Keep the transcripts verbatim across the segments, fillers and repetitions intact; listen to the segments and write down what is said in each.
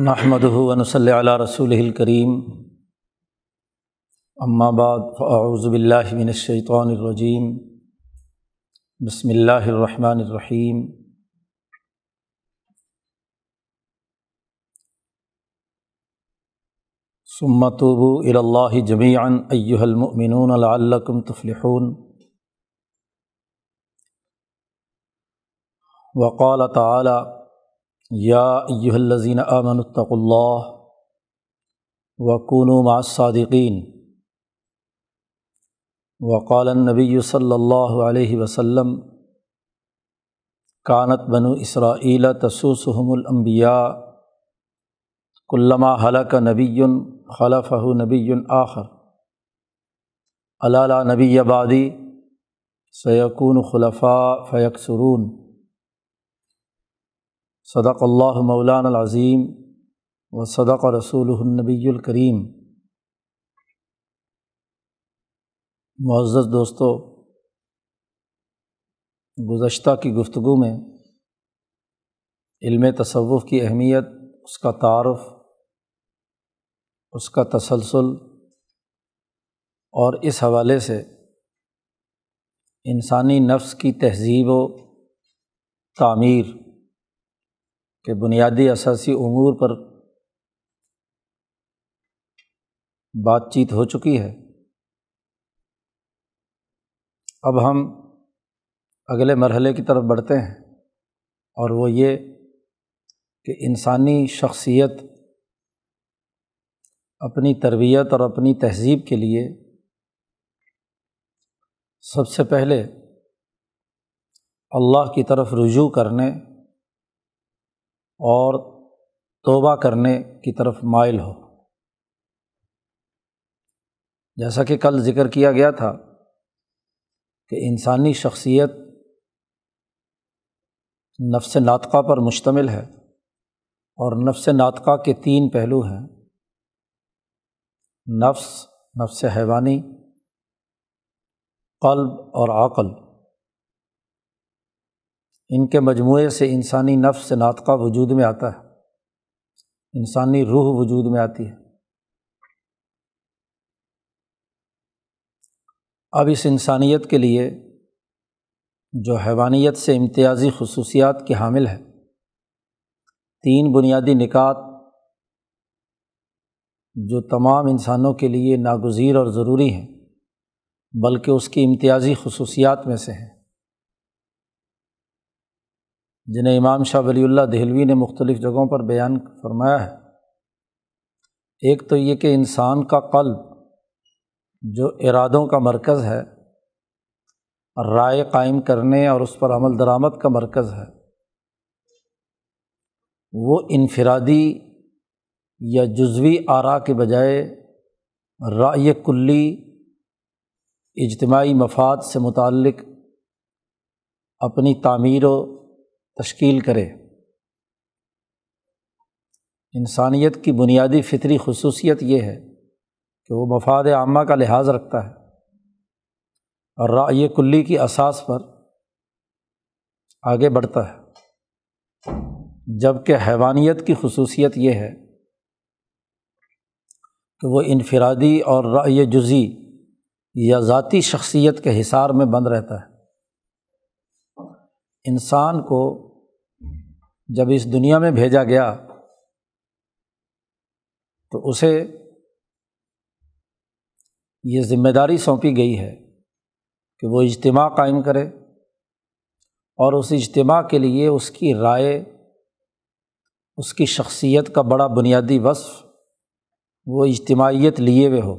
نحمدہ و نصلی علی رسولہ الکریم، اما بعد فاعوذ باللہ من الشیطان الرجیم، بسم اللہ الرحمن الرحیم۔ ثم توبوا الی اللہ جميعا ایھا المؤمنون لعلکم تفلحون۔ وقال تعالی یا ایھا الذین آمنوا اتقوا اللہ وکونوا مع الصادقین۔ وقال النبی صلی اللہ علیہ وسلم کانت بنو اسرائیل تسوسهم الانبیاء کلما ہلک نبی خلفہ نبی آخر الا لا نبی بعدی سیکون خلفاء فیکثرون۔ صدق اللہ مولانا العظیم و صدق رسولہ النبی الکریم۔ معزز دوستو، گزشتہ کی گفتگو میں علم تصوف کی اہمیت، اس کا تعارف، اس کا تسلسل، اور اس حوالے سے انسانی نفس کی تہذیب و تعمیر کہ بنیادی اساسی امور پر بات چیت ہو چکی ہے۔ اب ہم اگلے مرحلے کی طرف بڑھتے ہیں، اور وہ یہ کہ انسانی شخصیت اپنی تربیت اور اپنی تہذیب کے لیے سب سے پہلے اللہ کی طرف رجوع کرنے اور توبہ کرنے کی طرف مائل ہو۔ جیسا کہ کل ذکر کیا گیا تھا کہ انسانی شخصیت نفس ناطقہ پر مشتمل ہے، اور نفس ناطقہ کے تین پہلو ہیں: نفس، نفس حیوانی، قلب اور عقل۔ ان کے مجموعے سے انسانی نفس ناطقہ وجود میں آتا ہے، انسانی روح وجود میں آتی ہے۔ اب اس انسانیت کے لیے جو حیوانیت سے امتیازی خصوصیات کی حامل ہے، تین بنیادی نکات جو تمام انسانوں کے لیے ناگزیر اور ضروری ہیں، بلکہ اس کی امتیازی خصوصیات میں سے ہیں، جنہیں امام شاہ ولی اللہ دہلوی نے مختلف جگہوں پر بیان فرمایا ہے۔ ایک تو یہ کہ انسان کا قلب جو ارادوں کا مرکز ہے، رائے قائم کرنے اور اس پر عمل درآمد کا مرکز ہے، وہ انفرادی یا جزوی آراء کے بجائے رائے کلی اجتماعی مفاد سے متعلق اپنی تعمیر و تشکیل کرے۔ انسانیت کی بنیادی فطری خصوصیت یہ ہے کہ وہ مفاد عامہ کا لحاظ رکھتا ہے، اور رائے کلی کی اساس پر آگے بڑھتا ہے، جبکہ حیوانیت کی خصوصیت یہ ہے کہ وہ انفرادی اور رائے جزئی یا ذاتی شخصیت کے حصار میں بند رہتا ہے۔ انسان کو جب اس دنیا میں بھیجا گیا تو اسے یہ ذمہ داری سونپی گئی ہے کہ وہ اجتماع قائم کرے، اور اس اجتماع کے لیے اس کی رائے، اس کی شخصیت کا بڑا بنیادی وصف وہ اجتماعیت لیے ہوئے ہو۔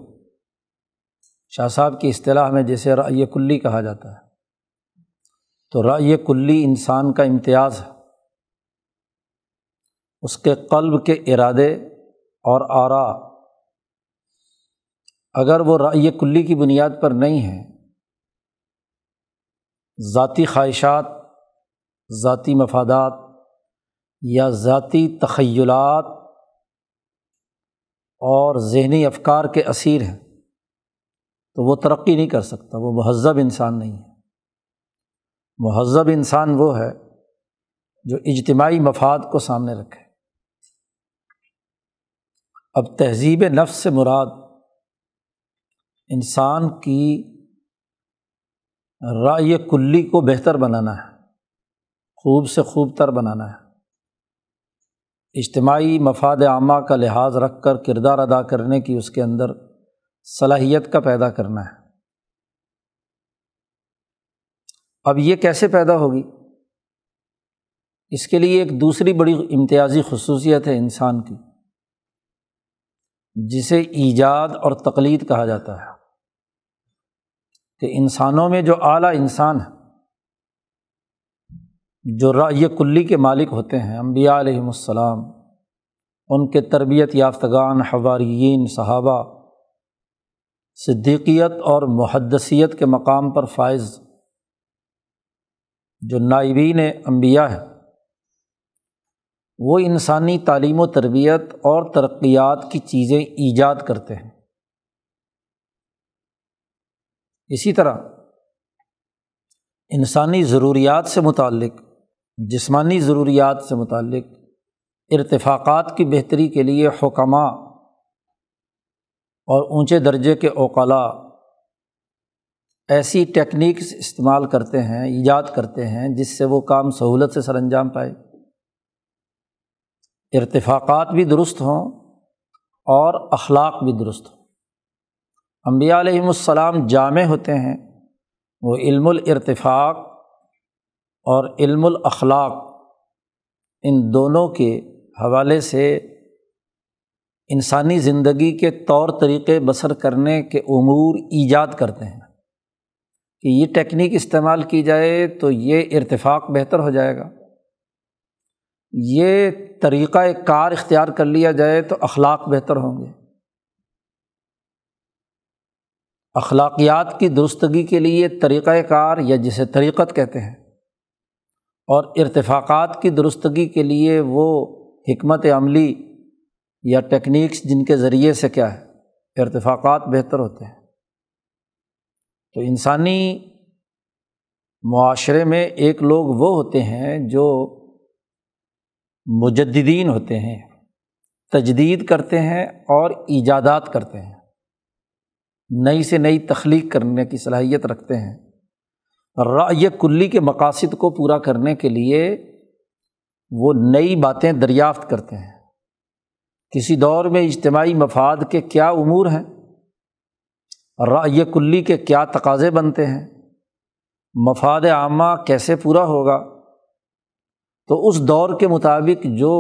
شاہ صاحب کی اصطلاح میں جسے رائے کلی کہا جاتا ہے، تو رائے کلی انسان کا امتیاز ہے، اس کے قلب کے ارادے اور آراء۔ اگر وہ رائے کلی کی بنیاد پر نہیں ہے، ذاتی خواہشات، ذاتی مفادات یا ذاتی تخیلات اور ذہنی افکار کے اسیر ہیں، تو وہ ترقی نہیں کر سکتا، وہ مہذب انسان نہیں ہے۔ مہذب انسان وہ ہے جو اجتماعی مفاد کو سامنے رکھے۔ اب تہذیب نفس سے مراد انسان کی رائے کلی کو بہتر بنانا ہے، خوب سے خوب تر بنانا ہے، اجتماعی مفاد عامہ کا لحاظ رکھ کر کردار ادا کرنے کی اس کے اندر صلاحیت کا پیدا کرنا ہے۔ اب یہ کیسے پیدا ہوگی؟ اس کے لیے ایک دوسری بڑی امتیازی خصوصیت ہے انسان کی، جسے ایجاد اور تقلید کہا جاتا ہے، کہ انسانوں میں جو اعلیٰ انسان ہیں، جو رائے کلی کے مالک ہوتے ہیں، انبیاء علیہم السلام، ان کے تربیت یافتگان حواریین، صحابہ، صدیقیت اور محدثیت کے مقام پر فائز جو نائبین انبیاء ہیں، وہ انسانی تعلیم و تربیت اور ترقیات کی چیزیں ایجاد کرتے ہیں۔ اسی طرح انسانی ضروریات سے متعلق، جسمانی ضروریات سے متعلق ارتفاقات کی بہتری کے لیے حکماء اور اونچے درجے کے عقلاء ایسی ٹیکنیکس استعمال کرتے ہیں، ایجاد کرتے ہیں، جس سے وہ کام سہولت سے سر انجام پائے، ارتفاقات بھی درست ہوں اور اخلاق بھی درست ہوں۔ انبیاء علیہم السلام جامع ہوتے ہیں، وہ علم الارتفاق اور علم الاخلاق، ان دونوں کے حوالے سے انسانی زندگی کے طور طریقے بسر کرنے کے امور ایجاد کرتے ہیں کہ یہ ٹیکنیک استعمال کی جائے تو یہ ارتفاق بہتر ہو جائے گا، یہ طریقہ کار اختیار کر لیا جائے تو اخلاق بہتر ہوں گے۔ اخلاقیات کی درستگی کے لیے طریقہ کار یا جسے طریقت کہتے ہیں، اور ارتفاقات کی درستگی کے لیے وہ حکمت عملی یا ٹیکنیکس جن کے ذریعے سے کیا ہے ارتفاقات بہتر ہوتے ہیں۔ تو انسانی معاشرے میں ایک لوگ وہ ہوتے ہیں جو مجددین ہوتے ہیں، تجدید کرتے ہیں اور ایجادات کرتے ہیں، نئی سے نئی تخلیق کرنے کی صلاحیت رکھتے ہیں، رائے کلی کے مقاصد کو پورا کرنے کے لیے وہ نئی باتیں دریافت کرتے ہیں۔ کسی دور میں اجتماعی مفاد کے کیا امور ہیں، رائے کلی کے کیا تقاضے بنتے ہیں، مفاد عامہ کیسے پورا ہوگا، تو اس دور کے مطابق جو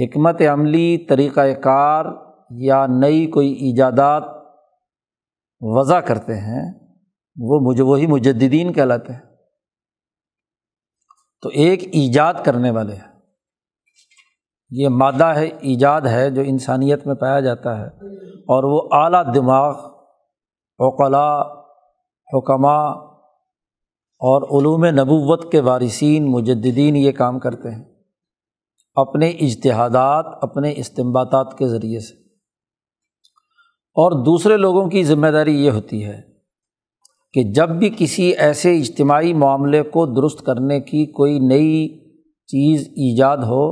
حکمت عملی، طریقہ کار یا نئی کوئی ایجادات وضع کرتے ہیں، وہ مجھے وہی مجددین کہلاتے ہیں۔ تو ایک ایجاد کرنے والے ہیں، یہ مادہ ہے، ایجاد ہے جو انسانیت میں پایا جاتا ہے، اور وہ اعلیٰ دماغ، عقلاء، حکماء اور علوم نبوت کے وارثین مجددین یہ کام کرتے ہیں اپنے اجتہادات، اپنے استنباطات کے ذریعے سے۔ اور دوسرے لوگوں کی ذمہ داری یہ ہوتی ہے کہ جب بھی کسی ایسے اجتماعی معاملے کو درست کرنے کی کوئی نئی چیز ایجاد ہو،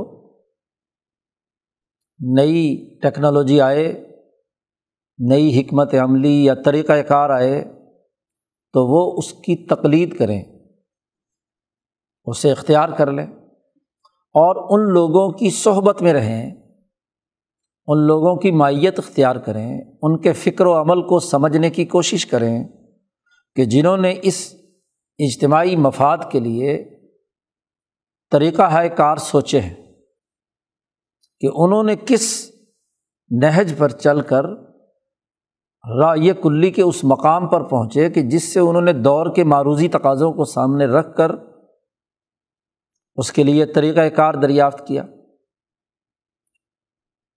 نئی ٹیکنالوجی آئے، نئی حکمت عملی یا طریقہ کار آئے، تو وہ اس کی تقلید کریں، اسے اختیار کر لیں، اور ان لوگوں کی صحبت میں رہیں، ان لوگوں کی مائیت اختیار کریں، ان کے فکر و عمل کو سمجھنے کی کوشش کریں کہ جنہوں نے اس اجتماعی مفاد کے لیے طریقہ ہائے کار سوچے ہیں کہ انہوں نے کس نہج پر چل کر رائے کلی کے اس مقام پر پہنچے کہ جس سے انہوں نے دور کے معروضی تقاضوں کو سامنے رکھ کر اس کے لیے طریقہ کار دریافت کیا۔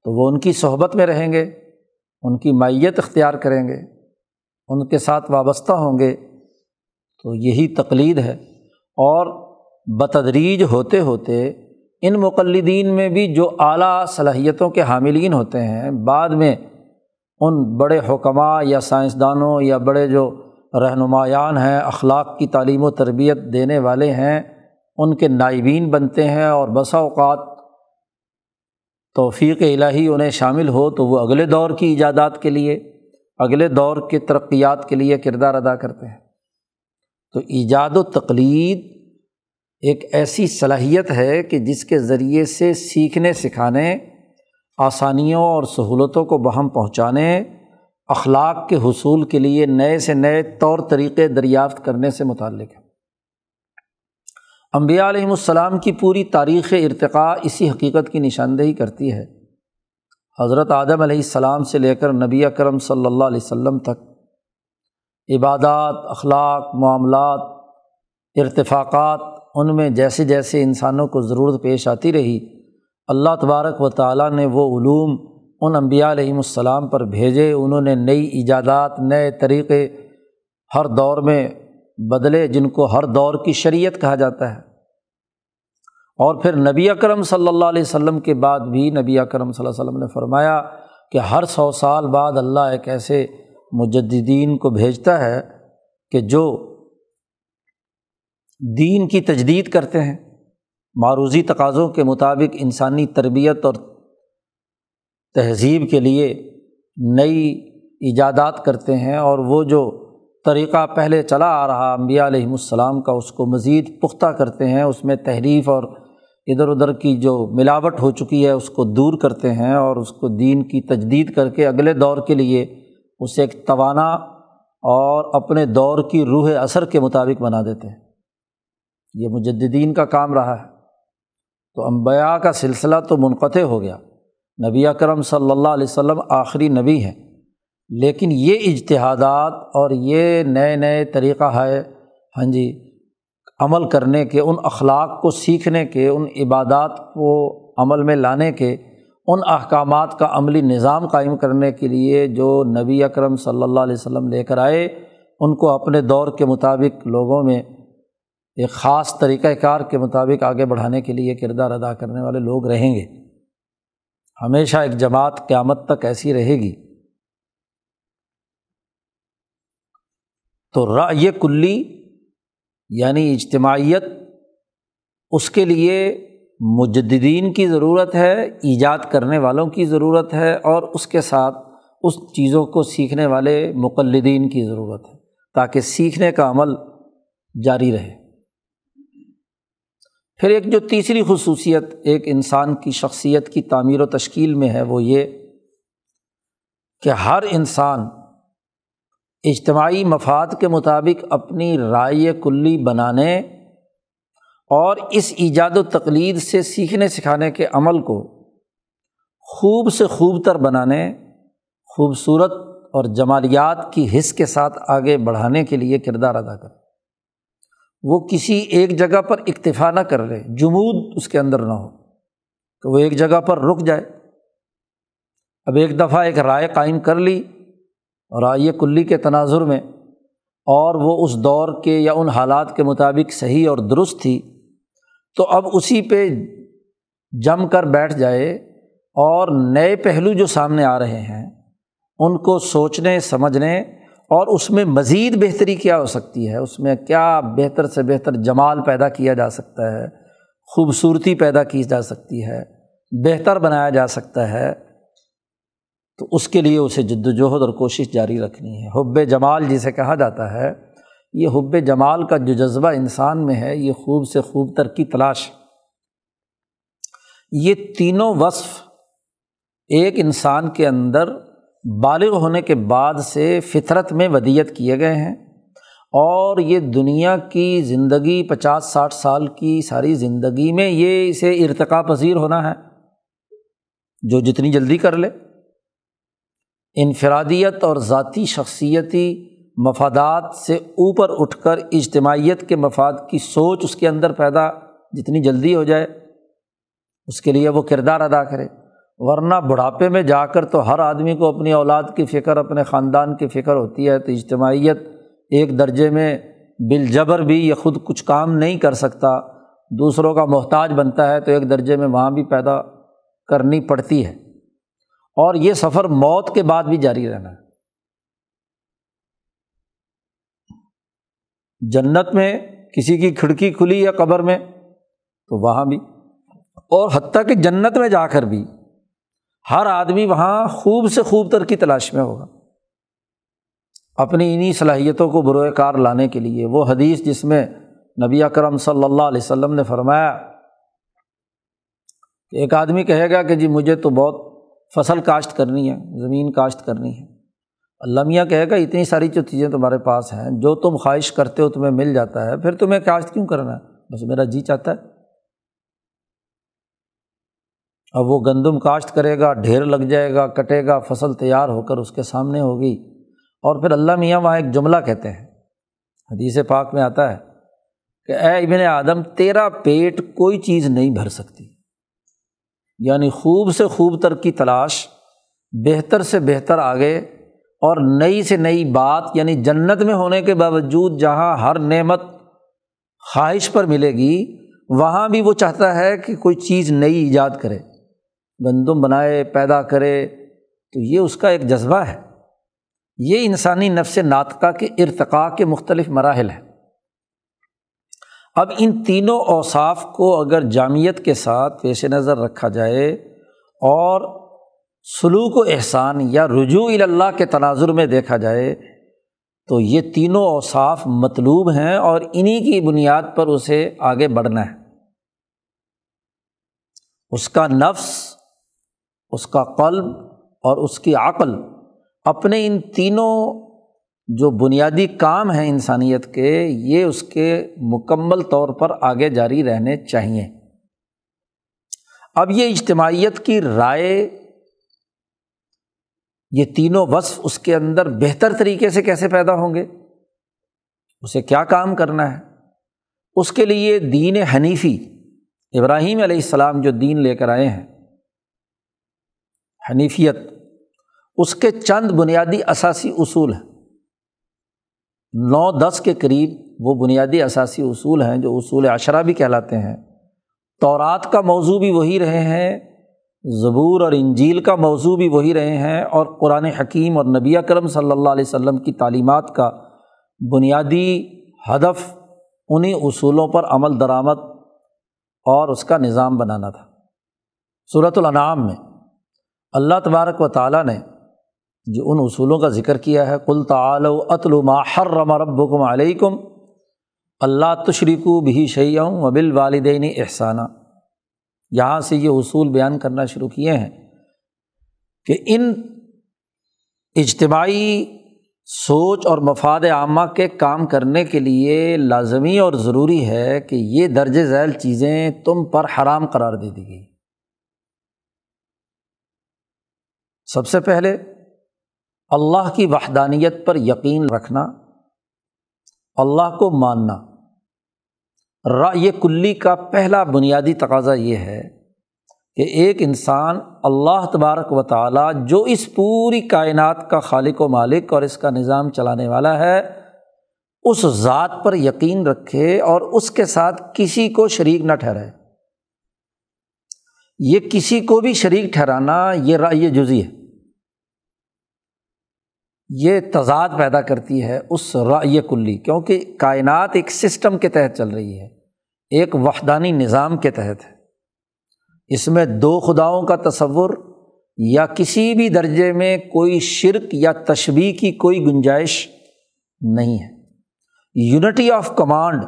تو وہ ان کی صحبت میں رہیں گے، ان کی مائیت اختیار کریں گے، ان کے ساتھ وابستہ ہوں گے، تو یہی تقلید ہے۔ اور بتدریج ہوتے ہوتے ان مقلدین میں بھی جو اعلیٰ صلاحیتوں کے حاملین ہوتے ہیں، بعد میں ان بڑے حکماء یا سائنسدانوں یا بڑے جو رہنمایان ہیں، اخلاق کی تعلیم و تربیت دینے والے ہیں، ان کے نائبین بنتے ہیں، اور بسا اوقات توفیق الہی انہیں شامل ہو تو وہ اگلے دور کی ایجادات کے لیے، اگلے دور کے ترقیات کے لیے کردار ادا کرتے ہیں۔ تو ایجاد و تقلید ایک ایسی صلاحیت ہے کہ جس کے ذریعے سے سیکھنے، سکھانے، آسانیوں اور سہولتوں کو بہم پہنچانے، اخلاق کے حصول کے لیے نئے سے نئے طور طریقے دریافت کرنے سے متعلق ہے۔ انبیاء علیہم السلام کی پوری تاریخ ارتقاء اسی حقیقت کی نشاندہی کرتی ہے۔ حضرت آدم علیہ السلام سے لے کر نبی اکرم صلی اللہ علیہ وسلم تک عبادات، اخلاق، معاملات، ارتفاقات، ان میں جیسے جیسے انسانوں کو ضرورت پیش آتی رہی، اللہ تبارک و تعالیٰ نے وہ علوم ان انبیاء علیہم السلام پر بھیجے۔ انہوں نے نئی ایجادات، نئے طریقے ہر دور میں بدلے، جن کو ہر دور کی شریعت کہا جاتا ہے۔ اور پھر نبی اکرم صلی اللہ علیہ وسلم کے بعد بھی نبی اکرم صلی اللہ علیہ وسلم نے فرمایا کہ ہر سو سال بعد اللہ ایک ایسے مجددین کو بھیجتا ہے کہ جو دین کی تجدید کرتے ہیں، معروضی تقاضوں کے مطابق انسانی تربیت اور تہذیب کے لیے نئی ایجادات کرتے ہیں، اور وہ جو طریقہ پہلے چلا آ رہا انبیاء علیہم السلام کا، اس کو مزید پختہ کرتے ہیں، اس میں تحریف اور ادھر ادھر کی جو ملاوٹ ہو چکی ہے اس کو دور کرتے ہیں، اور اس کو دین کی تجدید کر کے اگلے دور کے لیے اسے ایک توانا اور اپنے دور کی روح اثر کے مطابق بنا دیتے ہیں۔ یہ مجددین کا کام رہا ہے۔ تو انبیاء کا سلسلہ تو منقطع ہو گیا، نبی اکرم صلی اللہ علیہ وسلم آخری نبی ہیں، لیکن یہ اجتہادات اور یہ نئے نئے طریقہ ہے، ہاں جی، عمل کرنے کے، ان اخلاق کو سیکھنے کے، ان عبادات کو عمل میں لانے کے، ان احکامات کا عملی نظام قائم کرنے کے لیے جو نبی اکرم صلی اللہ علیہ وسلم لے کر آئے، ان کو اپنے دور کے مطابق لوگوں میں ایک خاص طریقہ کار کے مطابق آگے بڑھانے کے لیے کردار ادا کرنے والے لوگ رہیں گے۔ ہمیشہ ایک جماعت قیامت تک ایسی رہے گی۔ تو رأی کلی یعنی اجتماعیت، اس کے لیے مجددین کی ضرورت ہے، ایجاد کرنے والوں کی ضرورت ہے، اور اس کے ساتھ اس چیزوں کو سیکھنے والے مقلدین کی ضرورت ہے، تاکہ سیکھنے کا عمل جاری رہے۔ پھر ایک جو تیسری خصوصیت ایک انسان کی شخصیت کی تعمیر و تشکیل میں ہے، وہ یہ کہ ہر انسان اجتماعی مفاد کے مطابق اپنی رائے کلی بنانے اور اس ایجاد و تقلید سے سیکھنے سکھانے کے عمل کو خوب سے خوب تر بنانے، خوبصورت اور جمالیات کی حس کے ساتھ آگے بڑھانے کے لیے کردار ادا کرے۔ وہ کسی ایک جگہ پر اکتفا نہ کر لے، جمود اس کے اندر نہ ہو کہ وہ ایک جگہ پر رک جائے۔ اب ایک دفعہ ایک رائے قائم کر لی رائے کلی کے تناظر میں، اور وہ اس دور کے یا ان حالات کے مطابق صحیح اور درست تھی، تو اب اسی پہ جم کر بیٹھ جائے، اور نئے پہلو جو سامنے آ رہے ہیں ان کو سوچنے، سمجھنے، اور اس میں مزید بہتری کیا ہو سکتی ہے، اس میں کیا بہتر سے بہتر جمال پیدا کیا جا سکتا ہے، خوبصورتی پیدا کی جا سکتی ہے، بہتر بنایا جا سکتا ہے، تو اس کے لیے اسے جد وجہد اور کوشش جاری رکھنی ہے۔ حب جمال جسے کہا جاتا ہے، یہ حب جمال کا جو جذبہ انسان میں ہے، یہ خوب سے خوب تر کی تلاش، یہ تینوں وصف ایک انسان کے اندر بالغ ہونے کے بعد سے فطرت میں ودیت کیے گئے ہیں، اور یہ دنیا کی زندگی، پچاس ساٹھ سال کی ساری زندگی میں یہ اسے ارتقاء پذیر ہونا ہے، جو جتنی جلدی کر لے۔ انفرادیت اور ذاتی شخصیتی مفادات سے اوپر اٹھ کر اجتماعیت کے مفاد کی سوچ اس کے اندر پیدا جتنی جلدی ہو جائے، اس کے لیے وہ کردار ادا کرے، ورنہ بڑھاپے میں جا کر تو ہر آدمی کو اپنی اولاد کی فکر، اپنے خاندان کی فکر ہوتی ہے، تو اجتماعیت ایک درجے میں بالجبر بھی، یہ خود کچھ کام نہیں کر سکتا، دوسروں کا محتاج بنتا ہے، تو ایک درجے میں وہاں بھی پیدا کرنی پڑتی ہے، اور یہ سفر موت کے بعد بھی جاری رہنا ہے۔ جنت میں کسی کی کھڑکی کھلی ہے قبر میں، تو وہاں بھی، اور حتیٰ کہ جنت میں جا کر بھی ہر آدمی وہاں خوب سے خوب تر کی تلاش میں ہوگا اپنی انہی صلاحیتوں کو بروئے کار لانے کے لیے۔ وہ حدیث جس میں نبی اکرم صلی اللہ علیہ وسلم نے فرمایا کہ ایک آدمی کہے گا کہ جی مجھے تو بہت فصل کاشت کرنی ہے، زمین کاشت کرنی ہے، اللہ میاں کہے گا اتنی ساری جو چیزیں تمہارے پاس ہیں، جو تم خواہش کرتے ہو تمہیں مل جاتا ہے، پھر تمہیں کاشت کیوں کرنا ہے؟ بس میرا جی چاہتا ہے۔ اب وہ گندم کاشت کرے گا، ڈھیر لگ جائے گا، کٹے گا، فصل تیار ہو کر اس کے سامنے ہوگی، اور پھر اللہ میاں وہاں ایک جملہ کہتے ہیں، حدیث پاک میں آتا ہے کہ اے ابن آدم، تیرا پیٹ کوئی چیز نہیں بھر سکتی۔ یعنی خوب سے خوب تر کی تلاش، بہتر سے بہتر آگے، اور نئی سے نئی بات، یعنی جنت میں ہونے کے باوجود جہاں ہر نعمت خواہش پر ملے گی، وہاں بھی وہ چاہتا ہے کہ کوئی چیز نئی ایجاد کرے، گندم بنائے، پیدا کرے۔ تو یہ اس کا ایک جذبہ ہے۔ یہ انسانی نفس ناطقہ کے ارتقاء کے مختلف مراحل ہیں۔ اب ان تینوں اوصاف کو اگر جامعیت کے ساتھ پیش نظر رکھا جائے اور سلوک و احسان یا رجوع الی اللہ کے تناظر میں دیکھا جائے تو یہ تینوں اوصاف مطلوب ہیں، اور انہی کی بنیاد پر اسے آگے بڑھنا ہے۔ اس کا نفس، اس کا قلب اور اس کی عقل اپنے ان تینوں جو بنیادی کام ہیں انسانیت کے، یہ اس کے مکمل طور پر آگے جاری رہنے چاہیے۔ اب یہ اجتماعیت کی رائے، یہ تینوں وصف اس کے اندر بہتر طریقے سے کیسے پیدا ہوں گے، اسے کیا کام کرنا ہے، اس کے لیے دین حنیفی، ابراہیم علیہ السلام جو دین لے کر آئے ہیں حنیفیت، اس کے چند بنیادی اساسی اصول ہیں، نو دس کے قریب وہ بنیادی اساسی اصول ہیں جو اصول عشرہ بھی کہلاتے ہیں۔ تورات کا موضوع بھی وہی رہے ہیں، زبور اور انجیل کا موضوع بھی وہی رہے ہیں، اور قرآن حکیم اور نبی اکرم صلی اللہ علیہ وسلم کی تعلیمات کا بنیادی ہدف انہی اصولوں پر عمل درآمد اور اس کا نظام بنانا تھا۔ سورۃ الانعام میں اللہ تبارک و تعالیٰ نے جو ان اصولوں کا ذکر کیا ہے، قل تعالوا اتل ما حرم ربکم علیکم اللہ تشرکوا بہ شیئا وبالوالدین احسانا، یہاں سے یہ اصول بیان کرنا شروع کیے ہیں کہ ان اجتماعی سوچ اور مفاد عامہ کے کام کرنے کے لیے لازمی اور ضروری ہے کہ یہ درج ذیل چیزیں تم پر حرام قرار دے دی گئی۔ سب سے پہلے اللہ کی وحدانیت پر یقین رکھنا، اللہ کو ماننا، رأی کلی کا پہلا بنیادی تقاضا یہ ہے کہ ایک انسان اللہ تبارک و تعالیٰ جو اس پوری کائنات کا خالق و مالک اور اس کا نظام چلانے والا ہے، اس ذات پر یقین رکھے اور اس کے ساتھ کسی کو شریک نہ ٹھہرائے۔ یہ کسی کو بھی شریک ٹھہرانا یہ رأی جزئی ہے، یہ تضاد پیدا کرتی ہے اس رأی کلی، کیونکہ کائنات ایک سسٹم کے تحت چل رہی ہے، ایک وحدانی نظام کے تحت ہے۔ اس میں دو خداؤں کا تصور یا کسی بھی درجے میں کوئی شرک یا تشبیہ کی کوئی گنجائش نہیں ہے۔ یونٹی آف کمانڈ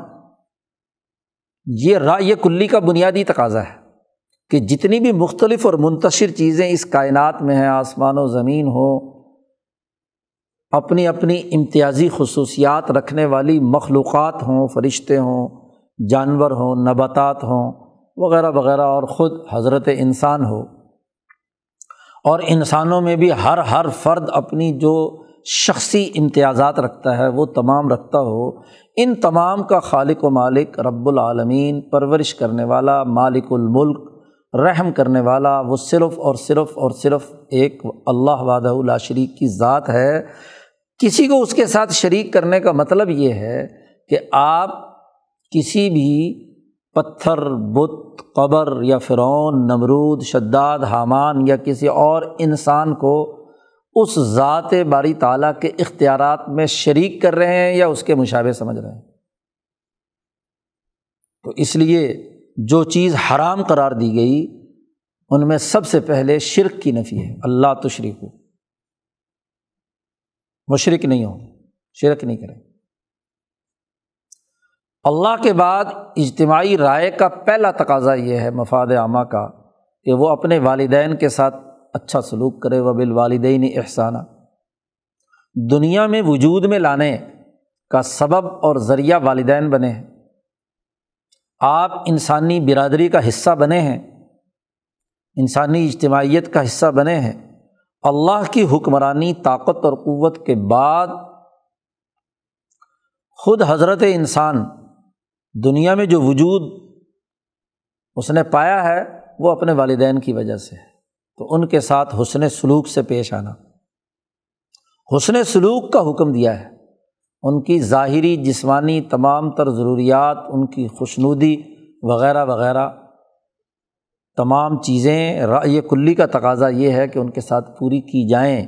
یہ رأی کلی کا بنیادی تقاضا ہے کہ جتنی بھی مختلف اور منتشر چیزیں اس کائنات میں ہیں، آسمان و زمین ہو، اپنی اپنی امتیازی خصوصیات رکھنے والی مخلوقات ہوں، فرشتے ہوں، جانور ہوں، نباتات ہوں، وغیرہ وغیرہ، اور خود حضرت انسان ہو، اور انسانوں میں بھی ہر ہر فرد اپنی جو شخصی امتیازات رکھتا ہے وہ تمام رکھتا ہو، ان تمام کا خالق و مالک رب العالمین، پرورش کرنے والا، مالک الملک، رحم کرنے والا، وہ صرف اور صرف اور صرف ایک اللہ وحدہ لا شریک کی ذات ہے۔ کسی کو اس کے ساتھ شریک کرنے کا مطلب یہ ہے کہ آپ کسی بھی پتھر، بت، قبر یا فرعون، نمرود، شداد، حامان یا کسی اور انسان کو اس ذات باری تعالیٰ کے اختیارات میں شریک کر رہے ہیں یا اس کے مشابہ سمجھ رہے ہیں۔ تو اس لیے جو چیز حرام قرار دی گئی ان میں سب سے پہلے شرک کی نفی ہے، اللہ تشرکو، مشرک نہیں ہو، شرک نہیں کریں۔ اللہ کے بعد اجتماعی رائے کا پہلا تقاضا یہ ہے مفاد عامہ کا کہ وہ اپنے والدین کے ساتھ اچھا سلوک کرے، وبالوالدین احسانا۔ دنیا میں وجود میں لانے کا سبب اور ذریعہ والدین بنے ہیں، آپ انسانی برادری کا حصہ بنے ہیں، انسانی اجتماعیت کا حصہ بنے ہیں۔ اللہ کی حکمرانی، طاقت اور قوت کے بعد خود حضرت انسان دنیا میں جو وجود اس نے پایا ہے وہ اپنے والدین کی وجہ سے ہے، تو ان کے ساتھ حسن سلوک سے پیش آنا۔ حسن سلوک کا حکم دیا ہے، ان کی ظاہری جسمانی تمام تر ضروریات، ان کی خوشنودی وغیرہ وغیرہ تمام چیزیں، رائے کلی کا تقاضا یہ ہے کہ ان کے ساتھ پوری کی جائیں۔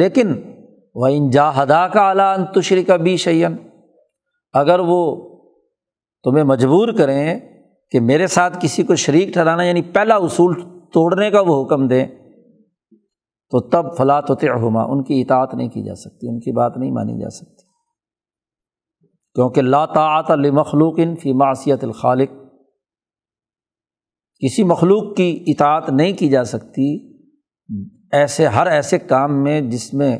لیکن وَإِن جَاهَدَاكَ عَلَىٰ أَن تُشْرِكَ بِي شَيْئًا، اگر وہ تمہیں مجبور کریں کہ میرے ساتھ کسی کو شریک ٹھہرانا، یعنی پہلا اصول توڑنے کا وہ حکم دیں، تو تب فلا تطعهما، ان کی اطاعت نہیں کی جا سکتی، ان کی بات نہیں مانی جا سکتی، کیونکہ لا طاعت لمخلوق فی معصیت الخالق، کسی مخلوق کی اطاعت نہیں کی جا سکتی ایسے ہر ایسے کام میں جس میں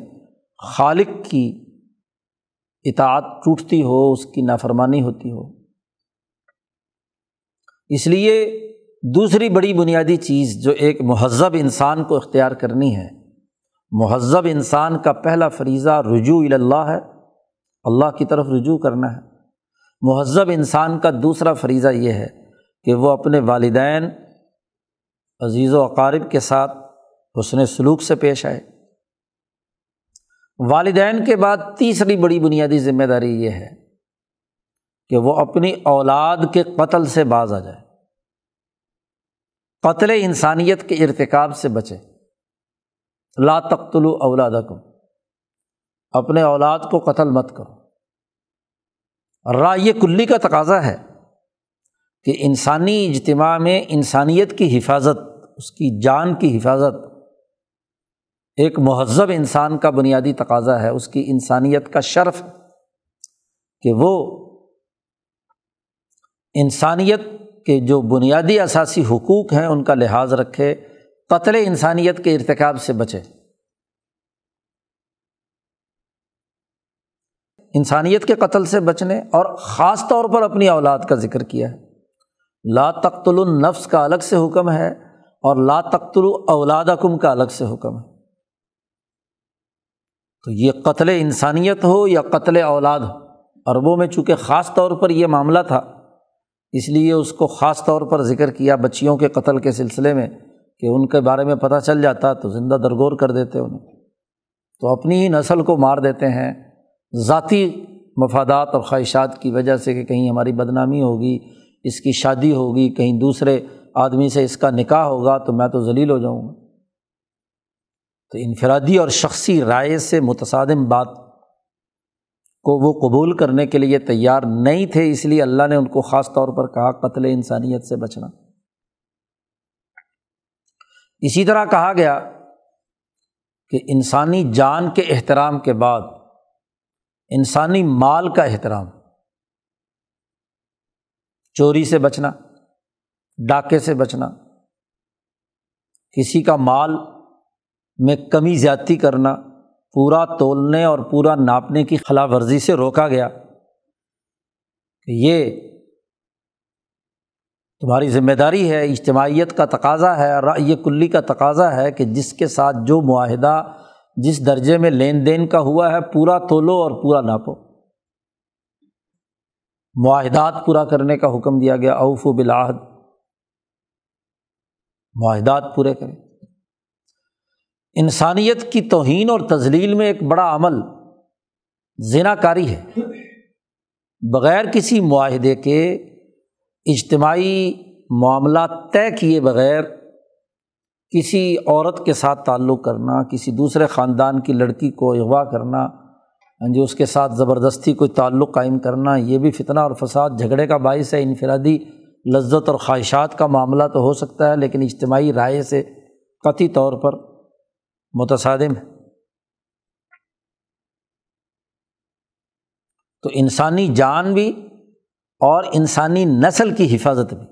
خالق کی اطاعت ٹوٹتی ہو، اس کی نافرمانی ہوتی ہو۔ اس لیے دوسری بڑی بنیادی چیز جو ایک مہذب انسان کو اختیار کرنی ہے، مہذب انسان کا پہلا فریضہ رجوع الی اللہ ہے، اللہ کی طرف رجوع کرنا ہے۔ مہذب انسان کا دوسرا فریضہ یہ ہے کہ وہ اپنے والدین، عزیز و اقارب کے ساتھ حسن سلوک سے پیش آئے۔ والدین کے بعد تیسری بڑی بنیادی ذمہ داری یہ ہے کہ وہ اپنی اولاد کے قتل سے باز آ جائے، قتل انسانیت کے ارتکاب سے بچے۔ لا تقتلوا اولادکم، اپنے اولاد کو قتل مت کرو۔ رائے کلی کا تقاضا ہے کہ انسانی اجتماع میں انسانیت کی حفاظت، اس کی جان کی حفاظت ایک مہذب انسان کا بنیادی تقاضا ہے، اس کی انسانیت کا شرف کہ وہ انسانیت کے جو بنیادی اساسی حقوق ہیں ان کا لحاظ رکھے، قتل انسانیت کے ارتکاب سے بچے۔ انسانیت کے قتل سے بچنے، اور خاص طور پر اپنی اولاد کا ذکر کیا ہے۔ لا تقتلوا النفس کا الگ سے حکم ہے، اور لا تقتلوا اولادکم کا الگ سے حکم ہے۔ تو یہ قتل انسانیت ہو یا قتل اولاد ہو، عربوں میں چونکہ خاص طور پر یہ معاملہ تھا اس لیے اس کو خاص طور پر ذکر کیا، بچیوں کے قتل کے سلسلے میں کہ ان کے بارے میں پتہ چل جاتا تو زندہ درگور کر دیتے، انہیں تو اپنی ہی نسل کو مار دیتے ہیں ذاتی مفادات اور خواہشات کی وجہ سے، کہ کہیں ہماری بدنامی ہوگی، اس کی شادی ہوگی، کہیں دوسرے آدمی سے اس کا نکاح ہوگا تو میں تو ذلیل ہو جاؤں گا۔ تو انفرادی اور شخصی رائے سے متصادم بات کو وہ قبول کرنے کے لیے تیار نہیں تھے، اس لیے اللہ نے ان کو خاص طور پر کہا قتل انسانیت سے بچنا۔ اسی طرح کہا گیا کہ انسانی جان کے احترام کے بعد انسانی مال کا احترام، چوری سے بچنا، ڈاکے سے بچنا، کسی کا مال میں کمی زیادتی کرنا، پورا تولنے اور پورا ناپنے کی خلاف ورزی سے روکا گیا کہ یہ تمہاری ذمہ داری ہے۔ اجتماعیت کا تقاضا ہے، رائے کلی کا تقاضا ہے کہ جس کے ساتھ جو معاہدہ، جس درجے میں لین دین کا ہوا ہے، پورا تولو اور پورا ناپو۔ معاہدات پورا کرنے کا حکم دیا گیا، اوفوا بالعہد، معاہدات پورے کریں۔ انسانیت کی توہین اور تذلیل میں ایک بڑا عمل زنا کاری ہے، بغیر کسی معاہدے کے، اجتماعی معاملہ طے کیے بغیر کسی عورت کے ساتھ تعلق کرنا، کسی دوسرے خاندان کی لڑکی کو اغوا کرنا، جو اس کے ساتھ زبردستی کوئی تعلق قائم کرنا، یہ بھی فتنہ اور فساد، جھگڑے کا باعث ہے، انفرادی لذت اور خواہشات کا معاملہ تو ہو سکتا ہے لیکن اجتماعی رائے سے قطعی طور پر متصادم ہے۔ تو انسانی جان بھی اور انسانی نسل کی حفاظت بھی،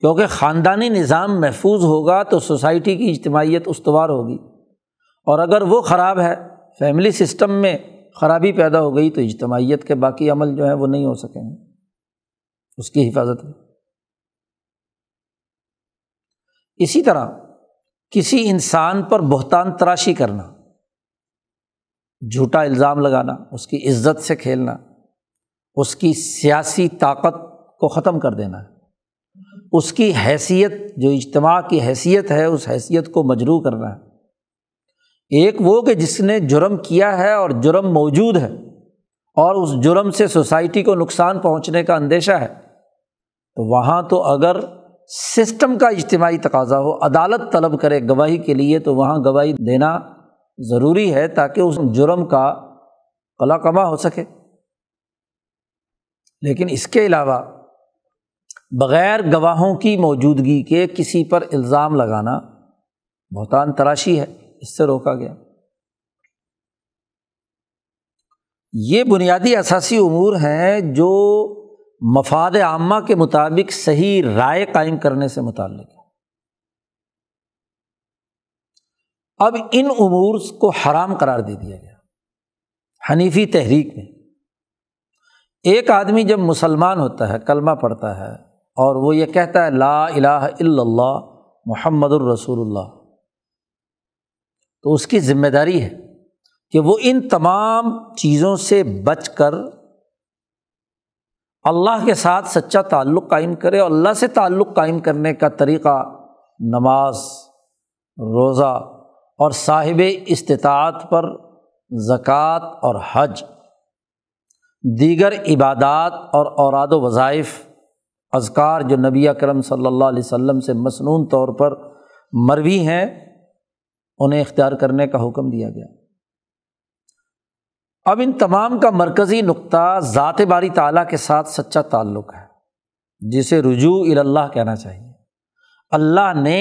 کیونکہ خاندانی نظام محفوظ ہوگا تو سوسائٹی کی اجتماعیت استوار ہوگی، اور اگر وہ خراب ہے، فیملی سسٹم میں خرابی پیدا ہو گئی تو اجتماعیت کے باقی عمل جو ہیں وہ نہیں ہو سکیں گے، اس کی حفاظت میں۔ اسی طرح کسی انسان پر بہتان تراشی کرنا، جھوٹا الزام لگانا، اس کی عزت سے کھیلنا، اس کی سیاسی طاقت کو ختم کر دینا ہے، اس کی حیثیت جو اجتماع کی حیثیت ہے اس حیثیت کو مجروح کرنا ہے۔ ایک وہ کہ جس نے جرم کیا ہے اور جرم موجود ہے اور اس جرم سے سوسائٹی کو نقصان پہنچنے کا اندیشہ ہے، تو وہاں تو اگر سسٹم کا اجتماعی تقاضا ہو، عدالت طلب کرے گواہی کے لیے، تو وہاں گواہی دینا ضروری ہے تاکہ اس جرم کا قلاقمہ ہو سکے۔ لیکن اس کے علاوہ بغیر گواہوں کی موجودگی کے کسی پر الزام لگانا بہتان تراشی ہے، اس سے روکا گیا۔ یہ بنیادی اساسی امور ہیں جو مفاد عامہ کے مطابق صحیح رائے قائم کرنے سے متعلق ہے۔ اب ان امور کو حرام قرار دے دیا گیا حنیفی تحریک میں۔ ایک آدمی جب مسلمان ہوتا ہے، کلمہ پڑھتا ہے، اور وہ یہ کہتا ہے لا الہ الا اللہ محمد الرسول اللہ، تو اس کی ذمہ داری ہے کہ وہ ان تمام چیزوں سے بچ کر اللہ کے ساتھ سچا تعلق قائم کرے، اور اللہ سے تعلق قائم کرنے کا طریقہ نماز، روزہ اور صاحب استطاعت پر زکوٰۃ اور حج، دیگر عبادات اور اوراد و وظائف، اذکار جو نبی اکرم صلی اللہ علیہ وسلم سے مسنون طور پر مروی ہیں، انہیں اختیار کرنے کا حکم دیا گیا۔ اب ان تمام کا مرکزی نقطہ ذات باری تعالیٰ کے ساتھ سچا تعلق ہے، جسے رجوع الی اللہ کہنا چاہیے۔ اللہ نے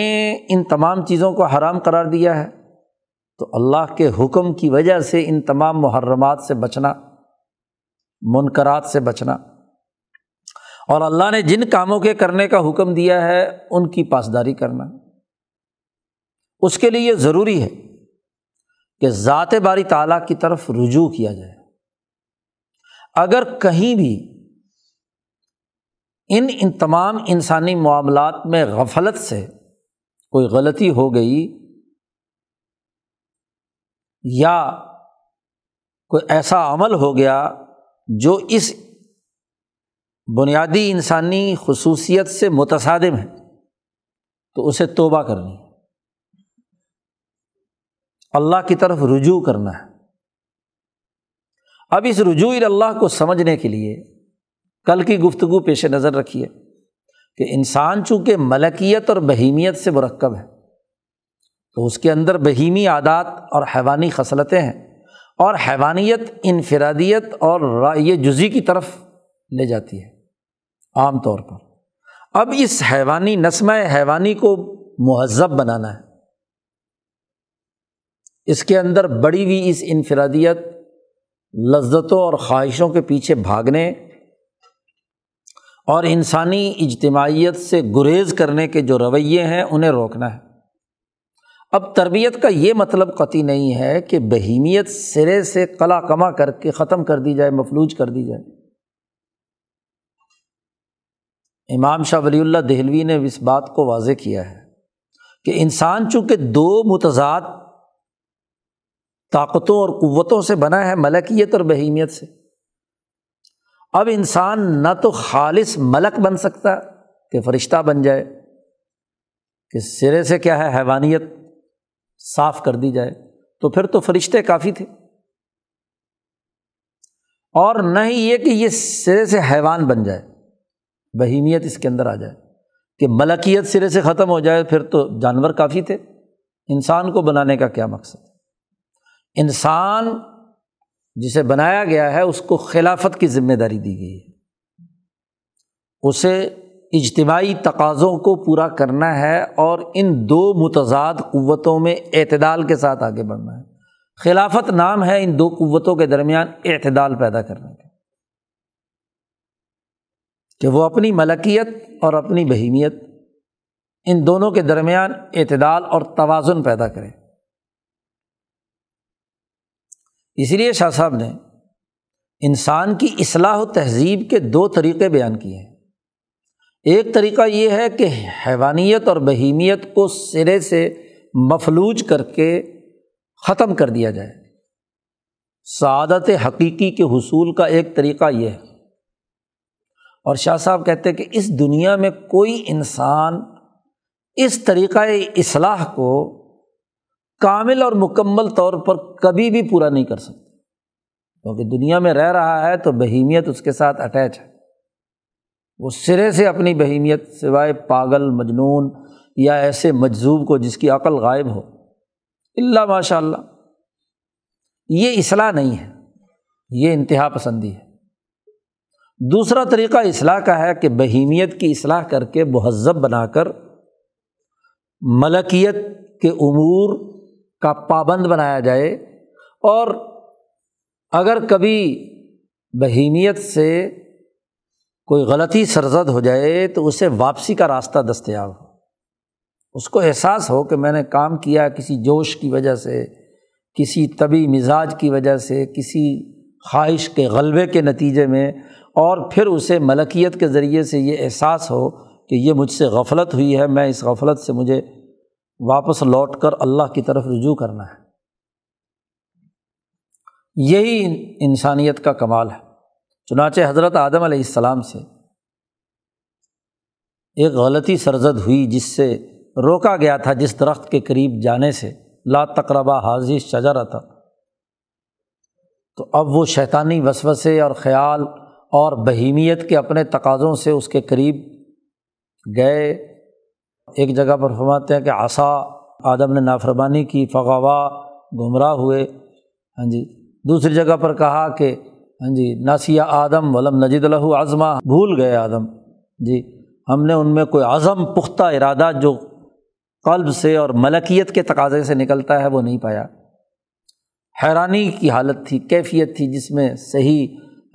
ان تمام چیزوں کو حرام قرار دیا ہے، تو اللہ کے حکم کی وجہ سے ان تمام محرمات سے بچنا، منکرات سے بچنا، اور اللہ نے جن کاموں کے کرنے کا حکم دیا ہے ان کی پاسداری کرنا۔ اس کے لیے ضروری ہے کہ ذات باری تعالیٰ کی طرف رجوع کیا جائے۔ اگر کہیں بھی ان ان تمام انسانی معاملات میں غفلت سے کوئی غلطی ہو گئی یا کوئی ایسا عمل ہو گیا جو اس بنیادی انسانی خصوصیت سے متصادم ہے، تو اسے توبہ کرنی ہے، اللہ کی طرف رجوع کرنا ہے۔ اب اس رجوع اللہ کو سمجھنے کے لیے کل کی گفتگو پیش نظر رکھیے کہ انسان چونکہ ملکیت اور بہیمیت سے مرکب ہے، تو اس کے اندر بہیمی عادات اور حیوانی خصلتیں ہیں، اور حیوانیت انفرادیت اور رائے جزی کی طرف لے جاتی ہے عام طور پر۔ اب اس حیوانی نسمہ حیوانی کو مہذب بنانا ہے، اس کے اندر بڑی ہوئی اس انفرادیت، لذتوں اور خواہشوں کے پیچھے بھاگنے اور انسانی اجتماعیت سے گریز کرنے کے جو رویے ہیں انہیں روکنا ہے۔ اب تربیت کا یہ مطلب قطعی نہیں ہے کہ بہیمیت سرے سے قلا کما کر کے ختم کر دی جائے، مفلوج کر دی جائے۔ امام شاہ ولی اللہ دہلوی نے اس بات کو واضح کیا ہے کہ انسان چونکہ دو متضاد طاقتوں اور قوتوں سے بنا ہے، ملکیت اور بہیمیت سے۔ اب انسان نہ تو خالص ملک بن سکتا کہ فرشتہ بن جائے، کہ سرے سے کیا ہے حیوانیت صاف کر دی جائے، تو پھر تو فرشتے کافی تھے، اور نہ ہی یہ کہ یہ سرے سے حیوان بن جائے، بہیمیت اس کے اندر آ جائے، کہ ملکیت سرے سے ختم ہو جائے، پھر تو جانور کافی تھے، انسان کو بنانے کا کیا مقصد۔ انسان جسے بنایا گیا ہے اس کو خلافت کی ذمہ داری دی گئی ہے، اسے اجتماعی تقاضوں کو پورا کرنا ہے اور ان دو متضاد قوتوں میں اعتدال کے ساتھ آگے بڑھنا ہے۔ خلافت نام ہے ان دو قوتوں کے درمیان اعتدال پیدا کرنے کا، کہ وہ اپنی ملکیت اور اپنی بہیمیت ان دونوں کے درمیان اعتدال اور توازن پیدا کرے۔ اس لیے شاہ صاحب نے انسان کی اصلاح و تہذیب کے دو طریقے بیان کیے ہیں۔ ایک طریقہ یہ ہے کہ حیوانیت اور بہیمیت کو سرے سے مفلوج کر کے ختم کر دیا جائے، سعادت حقیقی کے حصول کا ایک طریقہ یہ ہے۔ اور شاہ صاحب کہتے ہیں کہ اس دنیا میں کوئی انسان اس طریقہ اصلاح کو کامل اور مکمل طور پر کبھی بھی پورا نہیں کر سکتا، کیونکہ دنیا میں رہ رہا ہے تو بہیمیت اس کے ساتھ اٹیچ ہے۔ وہ سرے سے اپنی بہیمیت، سوائے پاگل مجنون یا ایسے مجذوب کو جس کی عقل غائب ہو، اللہ ماشاء اللہ، یہ اصلاح نہیں ہے، یہ انتہا پسندی ہے۔ دوسرا طریقہ اصلاح کا ہے کہ بہیمیت کی اصلاح کر کے مہذب بنا کر ملکیت کے امور کا پابند بنایا جائے، اور اگر کبھی بہیمیت سے کوئی غلطی سرزد ہو جائے تو اسے واپسی کا راستہ دستیاب ہو، اس کو احساس ہو کہ میں نے کام کیا کسی جوش کی وجہ سے، کسی طبی مزاج کی وجہ سے، کسی خواہش کے غلبے کے نتیجے میں، اور پھر اسے ملکیت کے ذریعے سے یہ احساس ہو کہ یہ مجھ سے غفلت ہوئی ہے، میں اس غفلت سے مجھے واپس لوٹ کر اللہ کی طرف رجوع کرنا ہے۔ یہی انسانیت کا کمال ہے۔ چنانچہ حضرت آدم علیہ السلام سے ایک غلطی سرزد ہوئی جس سے روکا گیا تھا، جس درخت کے قریب جانے سے، لا تقربا ہذه الشجرہ تھا، تو اب وہ شیطانی وسوسے اور خیال اور بہیمیت کے اپنے تقاضوں سے اس کے قریب گئے۔ ایک جگہ پر فرماتے ہیں کہ عصا، آدم نے نافرمانی کی، فغوا، گمراہ ہوئے، ہاں جی۔ دوسری جگہ پر کہا کہ ہاں جی ناسیہ آدم ولم نجد له عزما، بھول گئے آدم جی، ہم نے ان میں کوئی عزم، پختہ ارادہ جو قلب سے اور ملکیت کے تقاضے سے نکلتا ہے وہ نہیں پایا۔ حیرانی کی حالت تھی، کیفیت تھی جس میں صحیح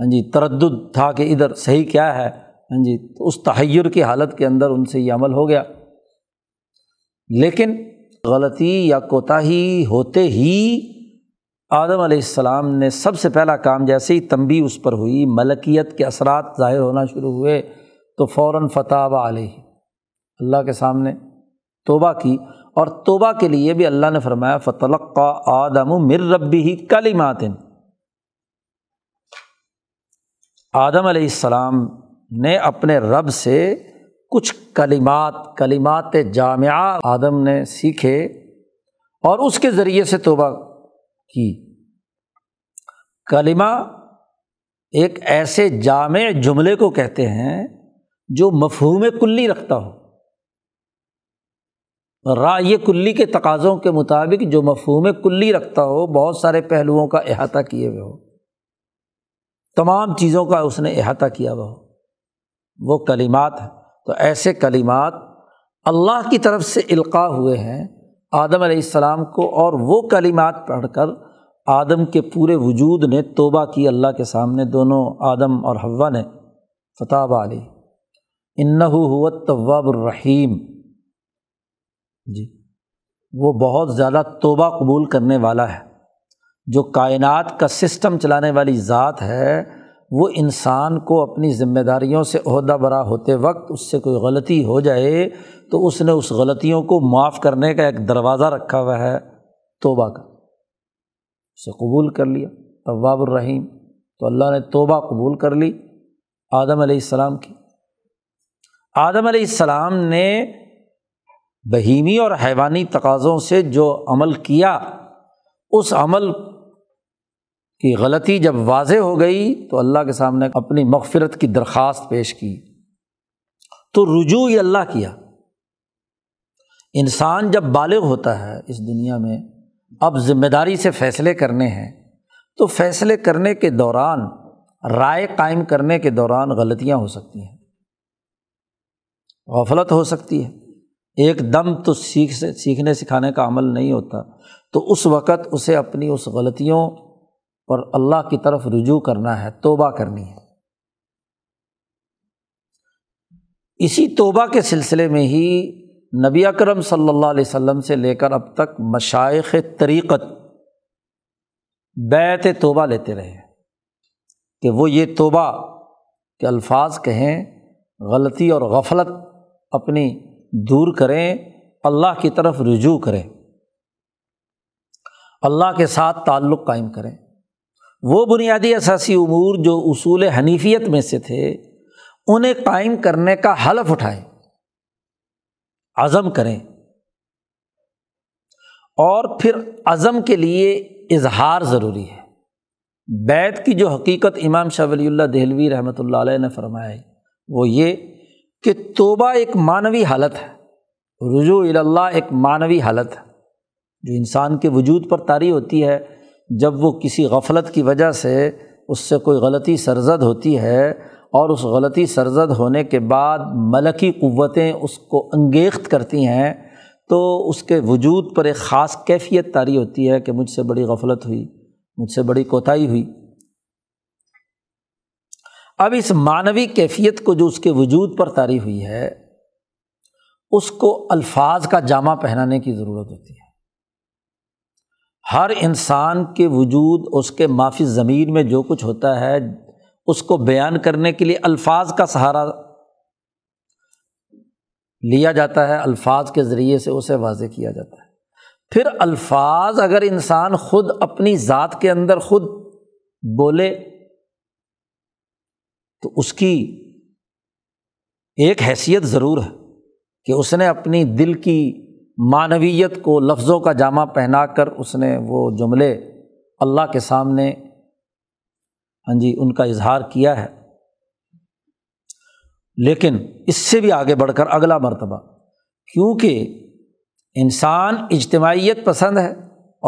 ہاں جی تردد تھا کہ ادھر صحیح کیا ہے، ہاں جی تو اس تحیر کی حالت کے اندر ان سے یہ عمل ہو گیا۔ لیکن غلطی یا کوتاہی ہوتے ہی آدم علیہ السلام نے سب سے پہلا کام، جیسے ہی تنبیہ اس پر ہوئی، ملکیت کے اثرات ظاہر ہونا شروع ہوئے تو فوراً فتاب علیہ، اللہ کے سامنے توبہ کی، اور توبہ کے لیے بھی اللہ نے فرمایا فتلقى آدم من ربه کلمات۔ آدم علیہ السلام نے اپنے رب سے کچھ کلمات، کلمات جامعہ آدم نے سیکھے اور اس کے ذریعے سے توبہ کی۔ کلمہ ایک ایسے جامع جملے کو کہتے ہیں جو مفہوم کلی رکھتا ہو، رائے کلی کے تقاضوں کے مطابق جو مفہوم کلی رکھتا ہو، بہت سارے پہلوؤں کا احاطہ کیے ہوئے ہو، تمام چیزوں کا اس نے احاطہ کیا ہوا ہو، وہ کلمات ہیں۔ تو ایسے کلمات اللہ کی طرف سے القاء ہوئے ہیں آدم علیہ السلام کو، اور وہ کلمات پڑھ کر آدم کے پورے وجود نے توبہ کی اللہ کے سامنے، دونوں آدم اور حوا نے، فتاب علیہ انہ هو التواب الرحیم۔ جی وہ بہت زیادہ توبہ قبول کرنے والا ہے، جو کائنات کا سسٹم چلانے والی ذات ہے، وہ انسان کو اپنی ذمہ داریوں سے عہدہ برا ہوتے وقت اس سے کوئی غلطی ہو جائے تو اس نے اس غلطیوں کو معاف کرنے کا ایک دروازہ رکھا ہوا ہے توبہ کا، اسے قبول کر لیا، تواب الرحیم۔ تو اللہ نے توبہ قبول کر لی آدم علیہ السلام کی۔ آدم علیہ السلام نے بہیمی اور حیوانی تقاضوں سے جو عمل کیا، اس عمل کی غلطی جب واضح ہو گئی تو اللہ کے سامنے اپنی مغفرت کی درخواست پیش کی، تو رجوع اللہ کیا۔ انسان جب بالغ ہوتا ہے اس دنیا میں، اب ذمہ داری سے فیصلے کرنے ہیں، تو فیصلے کرنے کے دوران، رائے قائم کرنے کے دوران غلطیاں ہو سکتی ہیں، غفلت ہو سکتی ہے، ایک دم تو سیکھ سیکھنے سکھانے کا عمل نہیں ہوتا، تو اس وقت اسے اپنی اس غلطیوں پر اللہ کی طرف رجوع کرنا ہے، توبہ کرنی ہے۔ اسی توبہ کے سلسلے میں ہی نبی اکرم صلی اللہ علیہ وسلم سے لے کر اب تک مشائخ طریقت بیعت توبہ لیتے رہے کہ وہ یہ توبہ کے الفاظ کہیں، غلطی اور غفلت اپنی دور کریں، اللہ کی طرف رجوع کریں، اللہ کے ساتھ تعلق قائم کریں۔ وہ بنیادی اساسی امور جو اصول حنیفیت میں سے تھے انہیں قائم کرنے کا حلف اٹھائیں، عزم کریں، اور پھر عزم کے لیے اظہار ضروری ہے۔ بیعت کی جو حقیقت امام شاہ ولی اللہ دہلوی رحمۃ اللہ علیہ نے فرمایا وہ یہ کہ توبہ ایک معنوی حالت ہے، رجوع الی اللہ ایک معنوی حالت ہے جو انسان کے وجود پر طاری ہوتی ہے جب وہ کسی غفلت کی وجہ سے اس سے کوئی غلطی سرزد ہوتی ہے، اور اس غلطی سرزد ہونے کے بعد ملکی قوتیں اس کو انگیخت کرتی ہیں، تو اس کے وجود پر ایک خاص کیفیت طاری ہوتی ہے کہ مجھ سے بڑی غفلت ہوئی، مجھ سے بڑی کوتاہی ہوئی۔ اب اس معنوی کیفیت کو جو اس کے وجود پر طاری ہوئی ہے اس کو الفاظ کا جامہ پہنانے کی ضرورت ہوتی ہے۔ ہر انسان کے وجود اس کے معافی ضمیر میں جو کچھ ہوتا ہے اس کو بیان کرنے کے لیے الفاظ کا سہارا لیا جاتا ہے، الفاظ کے ذریعے سے اسے واضح کیا جاتا ہے۔ پھر الفاظ اگر انسان خود اپنی ذات کے اندر خود بولے تو اس کی ایک حیثیت ضرور ہے کہ اس نے اپنی دل کی معنویت کو لفظوں کا جامہ پہنا کر اس نے وہ جملے اللہ کے سامنے ہاں جی ان کا اظہار کیا ہے۔ لیکن اس سے بھی آگے بڑھ کر اگلا مرتبہ، کیونکہ انسان اجتماعیت پسند ہے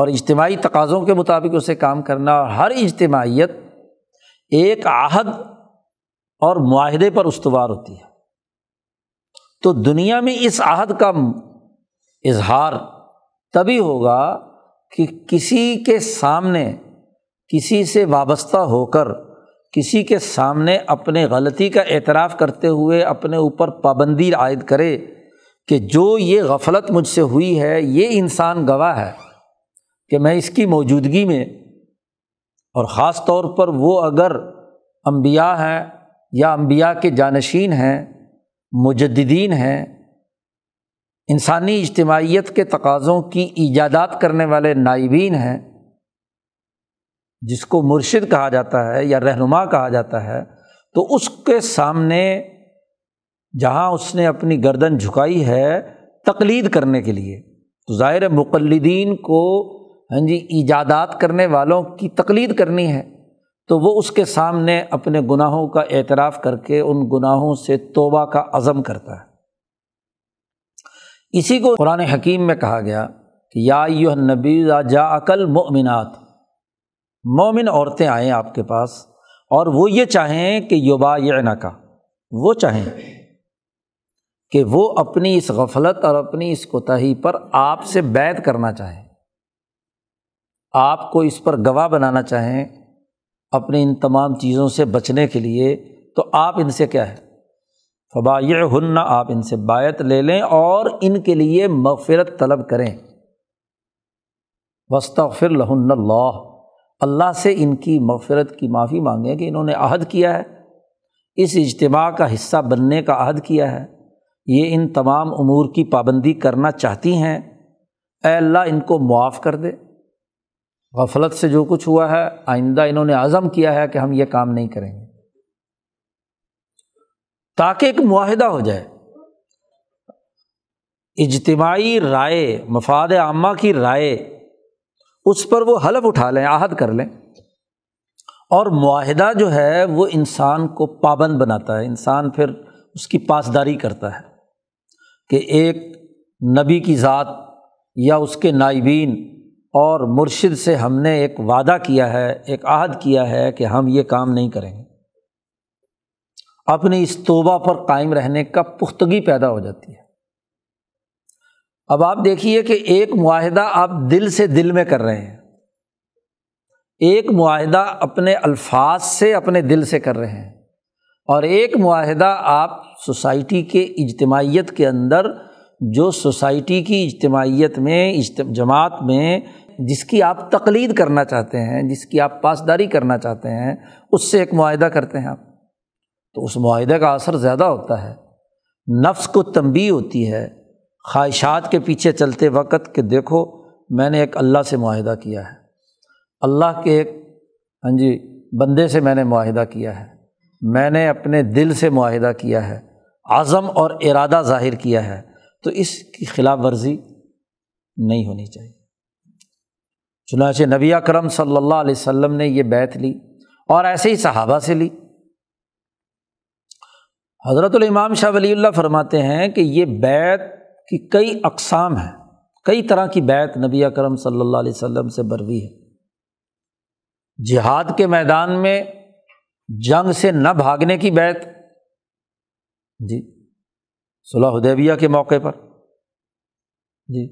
اور اجتماعی تقاضوں کے مطابق اسے کام کرنا، اور ہر اجتماعیت ایک عہد اور معاہدے پر استوار ہوتی ہے، تو دنیا میں اس عہد کا اظہار تبھی ہوگا کہ کسی کے سامنے، کسی سے وابستہ ہو کر، کسی کے سامنے اپنے غلطی کا اعتراف کرتے ہوئے اپنے اوپر پابندی عائد کرے کہ جو یہ غفلت مجھ سے ہوئی ہے یہ انسان گواہ ہے کہ میں اس کی موجودگی میں، اور خاص طور پر وہ اگر انبیاء ہیں یا انبیاء کے جانشین ہیں، مجددین ہیں، انسانی اجتماعیت کے تقاضوں کی ایجادات کرنے والے نائبین ہیں، جس کو مرشد کہا جاتا ہے یا رہنما کہا جاتا ہے، تو اس کے سامنے جہاں اس نے اپنی گردن جھکائی ہے تقلید کرنے کے لیے، تو ظاہر مقلدین کو ہاں جی ایجادات کرنے والوں کی تقلید کرنی ہے، تو وہ اس کے سامنے اپنے گناہوں کا اعتراف کر کے ان گناہوں سے توبہ کا عزم کرتا ہے۔ اسی کو قرآن حکیم میں کہا گیا کہ یا ایھا النبی اذا جاءک المؤمنات، مومن عورتیں آئیں آپ کے پاس اور وہ یہ چاہیں کہ یبایعنک، وہ چاہیں کہ وہ اپنی اس غفلت اور اپنی اس کوتاہی پر آپ سے بیعت کرنا چاہیں، آپ کو اس پر گواہ بنانا چاہیں اپنی ان تمام چیزوں سے بچنے کے لیے، تو آپ ان سے کیا ہے فبایعہن، آپ ان سے بیعت لے لیں اور ان کے لیے مغفرت طلب کریں، واستغفر لہن اللہ، اللہ سے ان کی مغفرت کی معافی مانگیں کہ انہوں نے عہد کیا ہے، اس اجتماع کا حصہ بننے کا عہد کیا ہے، یہ ان تمام امور کی پابندی کرنا چاہتی ہیں، اے اللہ ان کو معاف کر دے، غفلت سے جو کچھ ہوا ہے آئندہ انہوں نے عزم کیا ہے کہ ہم یہ کام نہیں کریں گے، تاکہ ایک معاہدہ ہو جائے۔ اجتماعی رائے، مفاد عامہ کی رائے، اس پر وہ حلف اٹھا لیں، عہد کر لیں، اور معاہدہ جو ہے وہ انسان کو پابند بناتا ہے، انسان پھر اس کی پاسداری کرتا ہے کہ ایک نبی کی ذات یا اس کے نائبین اور مرشد سے ہم نے ایک وعدہ کیا ہے، ایک عہد کیا ہے کہ ہم یہ کام نہیں کریں گے، اپنے اس توبہ پر قائم رہنے کا پختگی پیدا ہو جاتی ہے۔ اب آپ دیکھیے کہ ایک معاہدہ آپ دل سے دل میں کر رہے ہیں، ایک معاہدہ اپنے الفاظ سے اپنے دل سے کر رہے ہیں، اور ایک معاہدہ آپ سوسائٹی کے اجتماعیت کے اندر، جو سوسائٹی کی اجتماعیت میں، جماعت میں جس کی آپ تقلید کرنا چاہتے ہیں، جس کی آپ پاسداری کرنا چاہتے ہیں، اس سے ایک معاہدہ کرتے ہیں آپ، تو اس معاہدے کا اثر زیادہ ہوتا ہے۔ نفس کو تنبیہ ہوتی ہے خواہشات کے پیچھے چلتے وقت کہ دیکھو میں نے ایک اللہ سے معاہدہ کیا ہے، اللہ کے ایک ہاں جی بندے سے میں نے معاہدہ کیا ہے، میں نے اپنے دل سے معاہدہ کیا ہے، عزم اور ارادہ ظاہر کیا ہے، تو اس کی خلاف ورزی نہیں ہونی چاہیے۔ چنانچہ نبی اکرم صلی اللہ علیہ وسلم نے یہ بیعت لی، اور ایسے ہی صحابہ سے لی۔ حضرت الامام شاہ ولی اللہ فرماتے ہیں کہ یہ بیعت کی کئی اقسام ہیں، کئی طرح کی بیعت نبی اکرم صلی اللہ علیہ وسلم سے بروی ہے۔ جہاد کے میدان میں جنگ سے نہ بھاگنے کی بیعت، جی صلح حدیبیہ کے موقع پر جی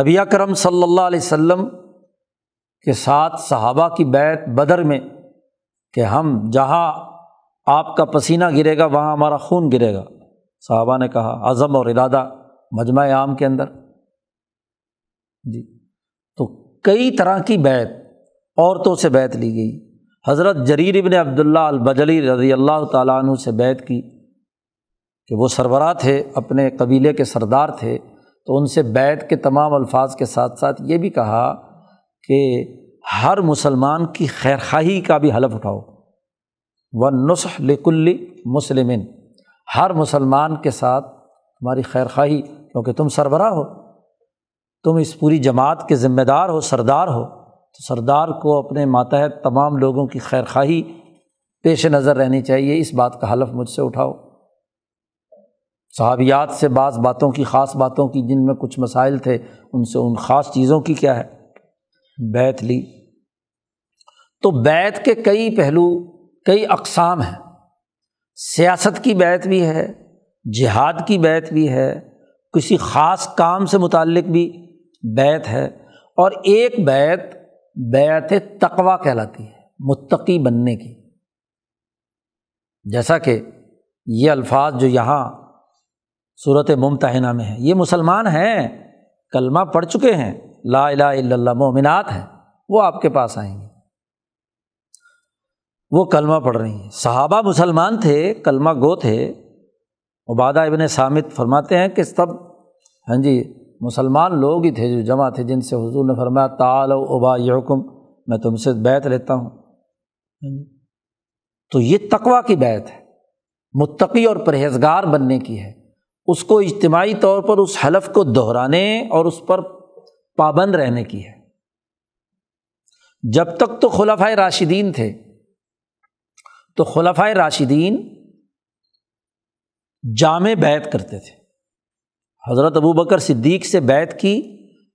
نبی اکرم صلی اللہ علیہ وسلم کے ساتھ صحابہ کی بیعت بدر میں، کہ ہم جہاں آپ کا پسینہ گرے گا وہاں ہمارا خون گرے گا، صحابہ نے کہا، عزم اور ارادہ مجمع عام کے اندر جی۔ تو کئی طرح کی بیعت، عورتوں سے بیعت لی گئی، حضرت جریر ابن عبداللہ البجلی رضی اللہ تعالیٰ عنہ سے بیعت کی کہ وہ سربراہ تھے، اپنے قبیلے کے سردار تھے، تو ان سے بیعت کے تمام الفاظ کے ساتھ ساتھ یہ بھی کہا کہ ہر مسلمان کی خیرخواہی کا بھی حلف اٹھاؤ، وَالنُّصْحُ لِكُلِّ مُسْلِمٍ، ہر مسلمان کے ساتھ تمہاری خیرخواہی، کیونکہ تم سربراہ ہو، تم اس پوری جماعت کے ذمہ دار ہو، سردار ہو، تو سردار کو اپنے ماتحت تمام لوگوں کی خیرخواہی پیش نظر رہنی چاہیے، اس بات کا حلف مجھ سے اٹھاؤ۔ صحابیات سے بعض باتوں کی، خاص باتوں کی، جن میں کچھ مسائل تھے، ان سے ان خاص چیزوں کی کیا ہے بیعت لی۔ تو بیعت کے کئی پہلو، کئی اقسام ہیں۔ سیاست کی بیعت بھی ہے، جہاد کی بیعت بھی ہے، کسی خاص کام سے متعلق بھی بیعت ہے، اور ایک بیعت بیعت تقویٰ کہلاتی ہے، متقی بننے کی، جیسا کہ یہ الفاظ جو یہاں سورۃ ممتحنہ میں ہیں۔ یہ مسلمان ہیں، کلمہ پڑھ چکے ہیں، لا الہ الا اللہ، مومنات ہیں، وہ آپ کے پاس آئیں گے، وہ کلمہ پڑھ رہی ہیں۔ صحابہ مسلمان تھے، کلمہ گو تھے۔ عبادہ ابن صامت فرماتے ہیں کہ سب ہاں جی مسلمان لوگ ہی تھے جو جمع تھے، جن سے حضور نے فرمایا تعالوا ابايعكم، میں تم سے بیعت لیتا ہوں۔ تو یہ تقویٰ کی بیعت ہے، متقی اور پرہیزگار بننے کی ہے، اس کو اجتماعی طور پر اس حلف کو دہرانے اور اس پر پابند رہنے کی ہے۔ جب تک تو خلفائے راشدین تھے، تو خلفائے راشدین جامع بیعت کرتے تھے۔ حضرت ابوبکر صدیق سے بیعت کی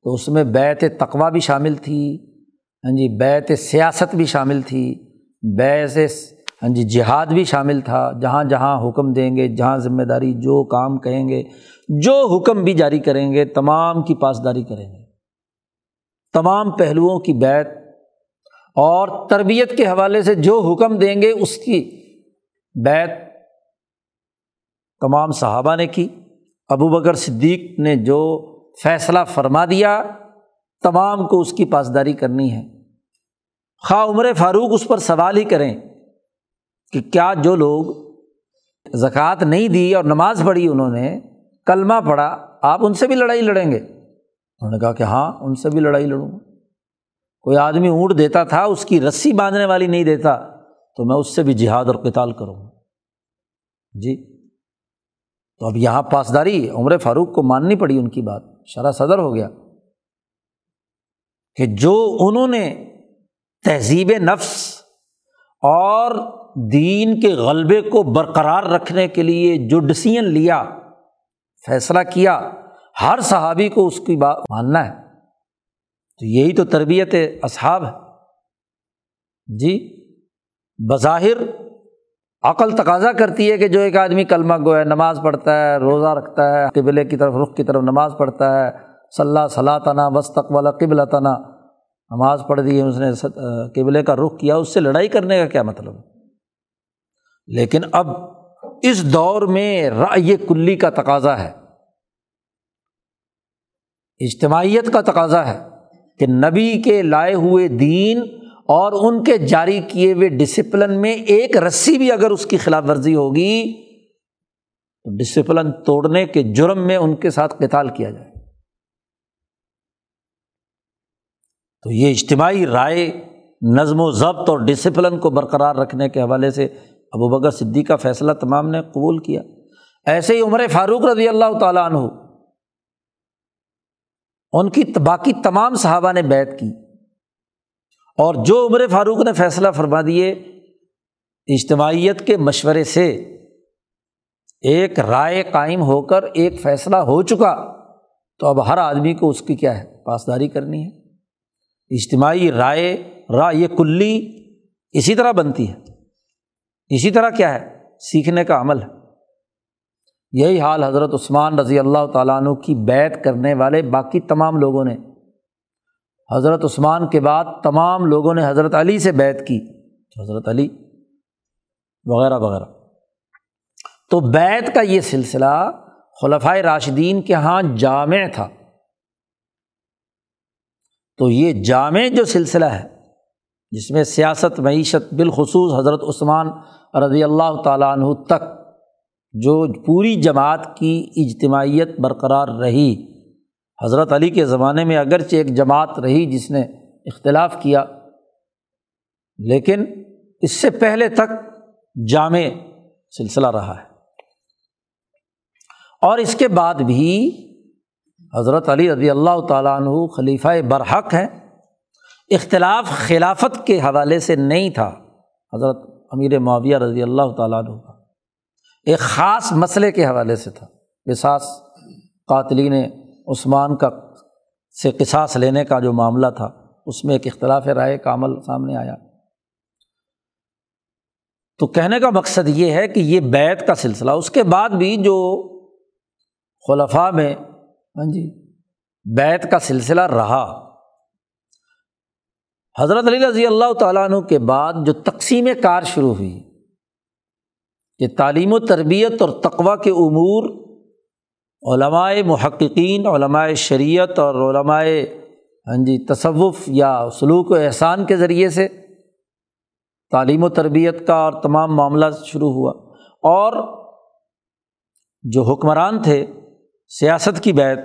تو اس میں بیعت تقویٰ بھی شامل تھی، ہاں جی بیعت سیاست بھی شامل تھی، بیعت ہاں جی جہاد بھی شامل تھا، جہاں جہاں حکم دیں گے، جہاں ذمہ داری، جو کام کہیں گے، جو حکم بھی جاری کریں گے، تمام کی پاسداری کریں گے، تمام پہلوؤں کی بیعت۔ اور تربیت کے حوالے سے جو حکم دیں گے اس کی بیعت تمام صحابہ نے کی۔ ابوبکر صدیق نے جو فیصلہ فرما دیا تمام کو اس کی پاسداری کرنی ہے، خواہ عمر فاروق اس پر سوال ہی کریں کہ کیا جو لوگ زکوٰۃ نہیں دی اور نماز پڑھی، انہوں نے کلمہ پڑھا، آپ ان سے بھی لڑائی لڑیں گے؟ انہوں نے کہا کہ ہاں ان سے بھی لڑائی لڑوں گا۔ کوئی آدمی اونٹ دیتا تھا، اس کی رسی باندھنے والی نہیں دیتا، تو میں اس سے بھی جہاد اور قتال کروں گا جی۔ تو اب یہاں پاسداری عمر فاروق کو ماننی پڑی، ان کی بات شرح صدر ہو گیا کہ جو انہوں نے تہذیب نفس اور دین کے غلبے کو برقرار رکھنے کے لیے جو ڈسیزن لیا، فیصلہ کیا، ہر صحابی کو اس کی بات ماننا ہے۔ تو یہی تو تربیت اصحاب ہے جی۔ بظاہر عقل تقاضا کرتی ہے کہ جو ایک آدمی کلمہ گو ہے، نماز پڑھتا ہے، روزہ رکھتا ہے، قبلے کی طرف رخ کی طرف نماز پڑھتا ہے، صلی صلاتنا واستقبل قبلتنا، نماز پڑھ دی اس نے قبلے کا رخ کیا، اس سے لڑائی کرنے کا کیا مطلب ہے؟ لیکن اب اس دور میں رأی کلی کا تقاضا ہے، اجتماعیت کا تقاضا ہے کہ نبی کے لائے ہوئے دین اور ان کے جاری کیے ہوئے ڈسپلن میں ایک رسی بھی اگر اس کی خلاف ورزی ہوگی تو ڈسپلن توڑنے کے جرم میں ان کے ساتھ قتال کیا جائے۔ تو یہ اجتماعی رائے، نظم و ضبط اور ڈسپلن کو برقرار رکھنے کے حوالے سے ابو بکر صدیق کا فیصلہ تمام نے قبول کیا۔ ایسے ہی عمر فاروق رضی اللہ تعالیٰ عنہ، ان کی باقی تمام صحابہ نے بیعت کی، اور جو عمر فاروق نے فیصلہ فرما دیے اجتماعیت کے مشورے سے، ایک رائے قائم ہو کر ایک فیصلہ ہو چکا، تو اب ہر آدمی کو اس کی کیا ہے، پاسداری کرنی ہے۔ اجتماعی رائے، رائے کلی اسی طرح بنتی ہے، اسی طرح کیا ہے، سیکھنے کا عمل ہے۔ یہی حال حضرت عثمان رضی اللہ تعالیٰ عنہ کی بیعت کرنے والے باقی تمام لوگوں نے، حضرت عثمان کے بعد تمام لوگوں نے حضرت علی سے بیعت کی، حضرت علی وغیرہ وغیرہ۔ تو بیعت کا یہ سلسلہ خلفائے راشدین کے ہاں جامع تھا۔ تو یہ جامع جو سلسلہ ہے، جس میں سیاست، معیشت، بالخصوص حضرت عثمان رضی اللہ تعالیٰ عنہ تک جو پوری جماعت کی اجتماعیت برقرار رہی، حضرت علی کے زمانے میں اگرچہ ایک جماعت رہی جس نے اختلاف کیا، لیکن اس سے پہلے تک جامع سلسلہ رہا ہے۔ اور اس کے بعد بھی حضرت علی رضی اللہ تعالیٰ عنہ خلیفہ برحق ہیں۔ اختلاف خلافت کے حوالے سے نہیں تھا حضرت امیر معاویہ رضی اللہ تعالیٰ عنہ کا، ایک خاص مسئلے کے حوالے سے تھا، قصاص، قاتلین عثمان کا سے قصاص لینے کا جو معاملہ تھا، اس میں ایک اختلاف رائے کا عمل سامنے آیا۔ تو کہنے کا مقصد یہ ہے کہ یہ بیعت کا سلسلہ، اس کے بعد بھی جو خلفاء میں ہاں جی بیعت کا سلسلہ رہا۔ حضرت علی رضی اللہ تعالیٰ عنہ کے بعد جو تقسیم کار شروع ہوئی کہ تعلیم و تربیت اور تقویٰ کے امور علماء محققین، علماء شریعت اور علماء ہاں جی تصوف یا سلوک و احسان کے ذریعے سے تعلیم و تربیت کا اور تمام معاملہ شروع ہوا، اور جو حکمران تھے سیاست کی بیعت،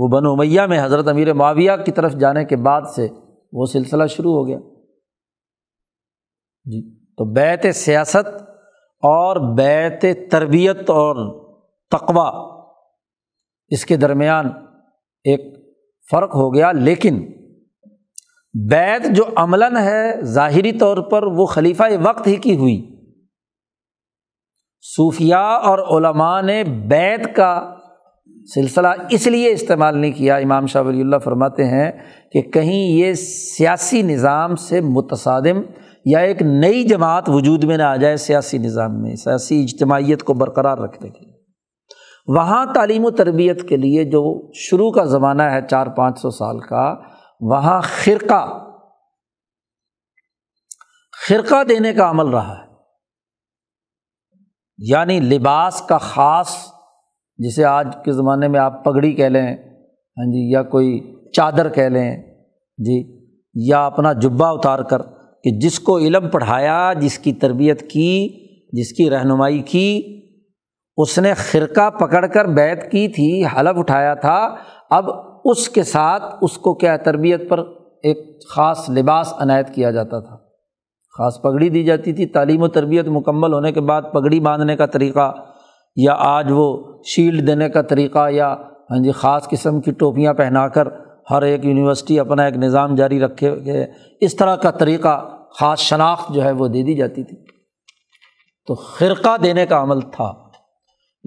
وہ بنو امیہ میں حضرت امیر معاویہ کی طرف جانے کے بعد سے وہ سلسلہ شروع ہو گیا جی۔ تو بیعت سیاست اور بیعت تربیت اور تقویٰ، اس کے درمیان ایک فرق ہو گیا، لیکن بیعت جو عملاً ہے ظاہری طور پر وہ خلیفہ وقت ہی کی ہوئی۔ صوفیاء اور علماء نے بیعت کا سلسلہ اس لیے استعمال نہیں کیا، امام شاہ ولی اللہ فرماتے ہیں کہ کہیں یہ سیاسی نظام سے متصادم یا ایک نئی جماعت وجود میں نہ آ جائے، سیاسی نظام میں، سیاسی اجتماعیت کو برقرار رکھنے کے لیے۔ وہاں تعلیم و تربیت کے لیے جو شروع کا زمانہ ہے چار پانچ سو سال کا، وہاں خرقہ خرقہ دینے کا عمل رہا ہے، یعنی لباس کا خاص، جسے آج کے زمانے میں آپ پگڑی کہہ لیں ہاں جی، یا کوئی چادر کہہ لیں جی، یا اپنا جبہ اتار کر، کہ جس کو علم پڑھایا، جس کی تربیت کی، جس کی رہنمائی کی، اس نے خرقہ پکڑ کر بیعت کی تھی، حلف اٹھایا تھا، اب اس کے ساتھ اس کو کیا تربیت پر ایک خاص لباس عنایت کیا جاتا تھا، خاص پگڑی دی جاتی تھی۔ تعلیم و تربیت مکمل ہونے کے بعد پگڑی باندھنے کا طریقہ، یا آج وہ شیلڈ دینے کا طریقہ، یا ہاں جی خاص قسم کی ٹوپیاں پہنا کر ہر ایک یونیورسٹی اپنا ایک نظام جاری رکھے، اس طرح کا طریقہ، خاص شناخت جو ہے وہ دے دی جاتی تھی۔ تو خرقہ دینے کا عمل تھا،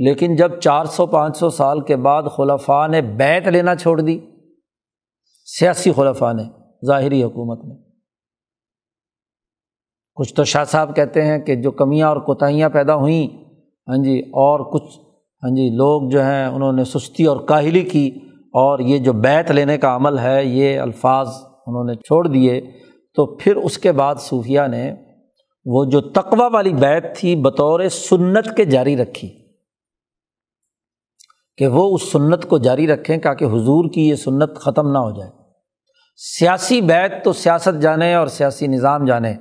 لیکن جب چار سو پانچ سو سال کے بعد خلفاء نے بیعت لینا چھوڑ دی، سیاسی خلفاء نے، ظاہری حکومت نے، کچھ تو شاہ صاحب کہتے ہیں کہ جو کمیاں اور کوتاہیاں پیدا ہوئیں ہاں جی، اور کچھ ہاں جی لوگ جو ہیں انہوں نے سستی اور کاہلی کی، اور یہ جو بیعت لینے کا عمل ہے یہ الفاظ انہوں نے چھوڑ دیے، تو پھر اس کے بعد صوفیہ نے وہ جو تقوی والی بیعت تھی بطور سنت کے جاری رکھی، کہ وہ اس سنت کو جاری رکھیں تاکہ حضور کی یہ سنت ختم نہ ہو جائے۔ سیاسی بیعت تو سیاست جانے اور سیاسی نظام جانے،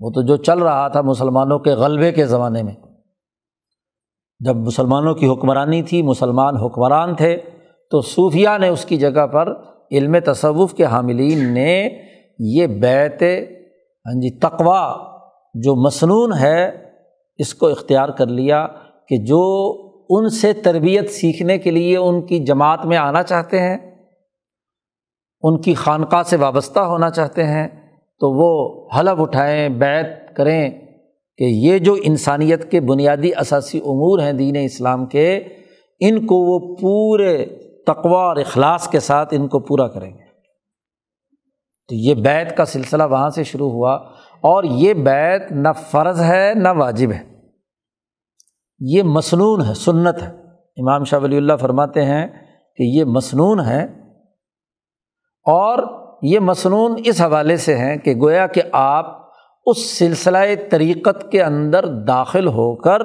وہ تو جو چل رہا تھا مسلمانوں کے غلبے کے زمانے میں، جب مسلمانوں کی حکمرانی تھی، مسلمان حکمران تھے، تو صوفیہ نے اس کی جگہ پر، علم تصوف کے حاملین نے یہ بیعت ہاں جی تقویٰ جو مسنون ہے اس کو اختیار کر لیا، کہ جو ان سے تربیت سیکھنے کے لیے ان کی جماعت میں آنا چاہتے ہیں، ان کی خانقاہ سے وابستہ ہونا چاہتے ہیں، تو وہ حلف اٹھائیں، بیعت کریں کہ یہ جو انسانیت کے بنیادی اساسی امور ہیں دین اسلام کے، ان کو وہ پورے تقویٰ اور اخلاص کے ساتھ ان کو پورا کریں گے۔ تو یہ بیعت کا سلسلہ وہاں سے شروع ہوا، اور یہ بیعت نہ فرض ہے نہ واجب ہے، یہ مسنون ہے، سنت ہے۔ امام شاہ ولی اللہ فرماتے ہیں کہ یہ مسنون ہے، اور یہ مسنون اس حوالے سے ہیں کہ گویا کہ آپ اس سلسلہ طریقت کے اندر داخل ہو کر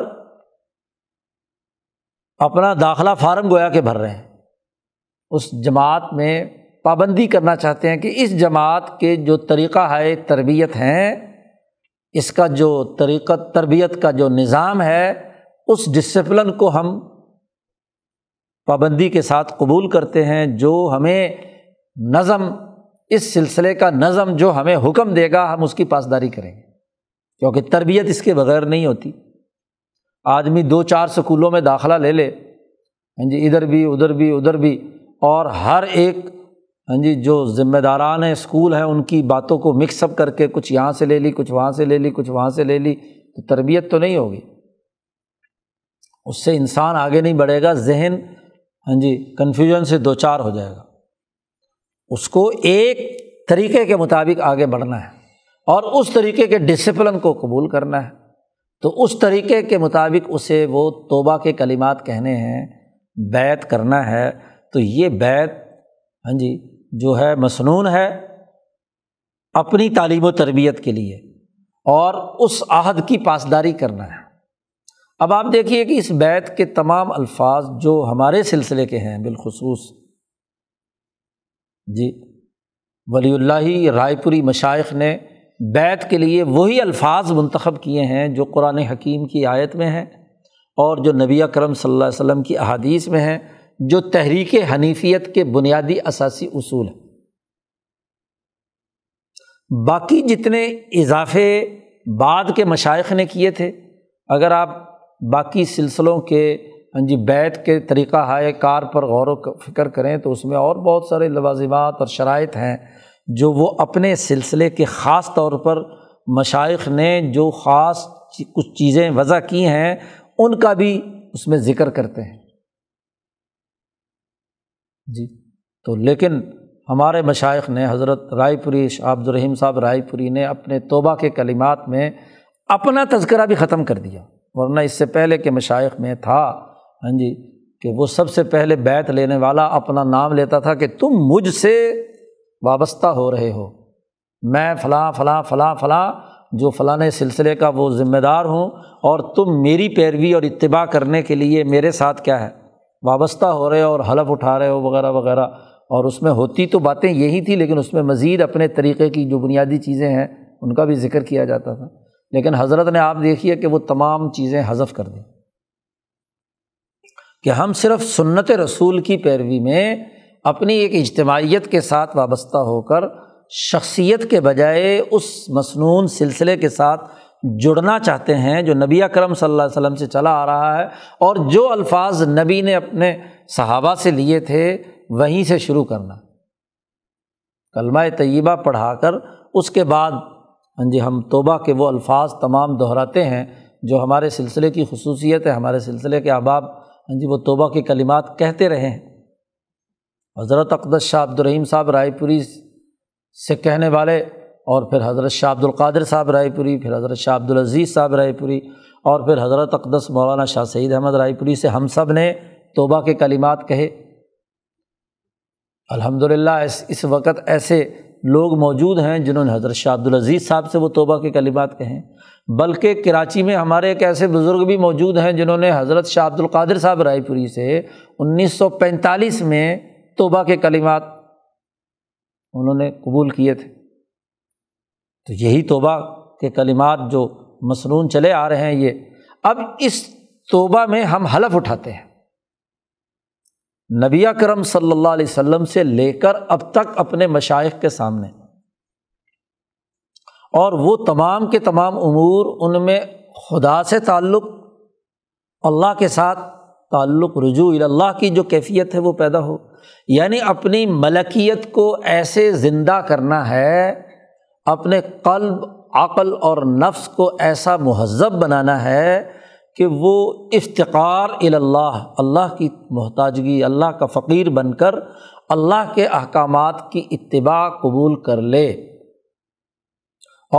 اپنا داخلہ فارم گویا کے بھر رہے ہیں، اس جماعت میں پابندی کرنا چاہتے ہیں کہ اس جماعت کے جو طریقہ ہے تربیت ہیں، اس کا جو طریقت تربیت کا جو نظام ہے، اس ڈسپلن کو ہم پابندی کے ساتھ قبول کرتے ہیں، جو ہمیں نظم، اس سلسلے کا نظم جو ہمیں حکم دے گا ہم اس کی پاسداری کریں گے، کیونکہ تربیت اس کے بغیر نہیں ہوتی۔ آدمی دو چار سکولوں میں داخلہ لے لے ہاں جی، ادھر بھی ادھر بھی ادھر بھی، اور ہر ایک ہاں جی جو ذمہ داران اسکول ہیں ان کی باتوں کو مکس اپ کر کے کچھ یہاں سے لے لی، کچھ وہاں سے لے لی، کچھ وہاں سے لے لی، تو تربیت تو نہیں ہوگی، اس سے انسان آگے نہیں بڑھے گا، ذہن ہاں جی کنفیوژن سے دو چار ہو جائے گا۔ اس کو ایک طریقے کے مطابق آگے بڑھنا ہے، اور اس طریقے کے ڈسپلن کو قبول کرنا ہے، تو اس طریقے کے مطابق اسے وہ توبہ کے کلمات کہنے ہیں، بیعت کرنا ہے۔ تو یہ بیعت ہاں جی جو ہے مسنون ہے اپنی تعلیم و تربیت کے لیے، اور اس عہد کی پاسداری کرنا ہے۔ اب آپ دیکھیے کہ اس بیعت کے تمام الفاظ جو ہمارے سلسلے کے ہیں بالخصوص جی، ولی اللہ رائے پوری مشائخ نے بیعت کے لیے وہی الفاظ منتخب کیے ہیں جو قرآن حکیم کی آیت میں ہیں، اور جو نبی اکرم صلی اللہ علیہ وسلم کی احادیث میں ہیں، جو تحریک حنیفیت کے بنیادی اساسی اصول ہیں۔ باقی جتنے اضافے بعد کے مشائخ نے کیے تھے، اگر آپ باقی سلسلوں کے ہاں جی بیعت کے طریقہ ہائے کار پر غور و فکر کریں تو اس میں اور بہت سارے لوازمات اور شرائط ہیں جو وہ اپنے سلسلے کے خاص طور پر مشائخ نے جو خاص کچھ چیزیں وضع کی ہیں ان کا بھی اس میں ذکر کرتے ہیں جی۔ تو لیکن ہمارے مشائخ نے، حضرت رائے پوری عبد الرحیم صاحب رائے پوری نے اپنے توبہ کے کلمات میں اپنا تذکرہ بھی ختم کر دیا، ورنہ اس سے پہلے کے مشائخ میں تھا ہاں جی کہ وہ سب سے پہلے بیعت لینے والا اپنا نام لیتا تھا کہ تم مجھ سے وابستہ ہو رہے ہو، میں فلاں فلاں فلاں فلاں جو فلاں سلسلے کا وہ ذمہ دار ہوں، اور تم میری پیروی اور اتباع کرنے کے لیے میرے ساتھ کیا ہے وابستہ ہو رہے ہو اور حلف اٹھا رہے ہو وغیرہ وغیرہ۔ اور اس میں ہوتی تو باتیں یہی تھی، لیکن اس میں مزید اپنے طریقے کی جو بنیادی چیزیں ہیں ان کا بھی ذکر کیا جاتا تھا، لیکن حضرت نے آپ دیکھیے کہ وہ تمام چیزیں حذف کر دیں کہ ہم صرف سنت رسول کی پیروی میں اپنی ایک اجتماعیت کے ساتھ وابستہ ہو کر شخصیت کے بجائے اس مسنون سلسلے کے ساتھ جڑنا چاہتے ہیں جو نبی اکرم صلی اللہ علیہ وسلم سے چلا آ رہا ہے، اور جو الفاظ نبی نے اپنے صحابہ سے لیے تھے وہیں سے شروع کرنا، کلمہ طیبہ پڑھا کر اس کے بعد ہاں جی ہم توبہ کے وہ الفاظ تمام دہراتے ہیں جو ہمارے سلسلے کی خصوصیت ہے، ہمارے سلسلے کے احباب ہاں جی وہ توبہ کے کلمات کہتے رہے ہیں۔ حضرت اقدس شاہ عبد الرحیم صاحب رائے پوری سے کہنے والے اور پھر حضرت شاہ عبد القادر صاحب رائے پوری، پھر حضرت شاہ عبد العزیز صاحب رائے پوری، اور پھر حضرت اقدس مولانا شاہ سعید احمد رائے پوری سے ہم سب نے توبہ کے کلمات کہے۔ الحمدللہ اس اس وقت ایسے لوگ موجود ہیں جنہوں نے حضرت شاہ عبد العزیز صاحب سے وہ توبہ کے کلمات کہیں، بلکہ کراچی میں ہمارے ایک ایسے بزرگ بھی موجود ہیں جنہوں نے حضرت شاہ عبد القادر صاحب رائے پوری سے انیس سو پینتالیس میں توبہ کے کلمات انہوں نے قبول کیے تھے۔ تو یہی توبہ کے کلمات جو مسنون چلے آ رہے ہیں، یہ اب اس توبہ میں ہم حلف اٹھاتے ہیں نبی اکرم صلی اللہ علیہ وسلم سے لے کر اب تک اپنے مشائخ کے سامنے، اور وہ تمام کے تمام امور ان میں خدا سے تعلق، اللہ کے ساتھ تعلق، رجوع الی اللہ کی جو کیفیت ہے وہ پیدا ہو، یعنی اپنی ملکیت کو ایسے زندہ کرنا ہے، اپنے قلب، عقل اور نفس کو ایسا مہذب بنانا ہے کہ وہ افتقار الی اللہ، اللہ کی محتاجگی، اللہ کا فقیر بن کر اللہ کے احکامات کی اتباع قبول کر لے،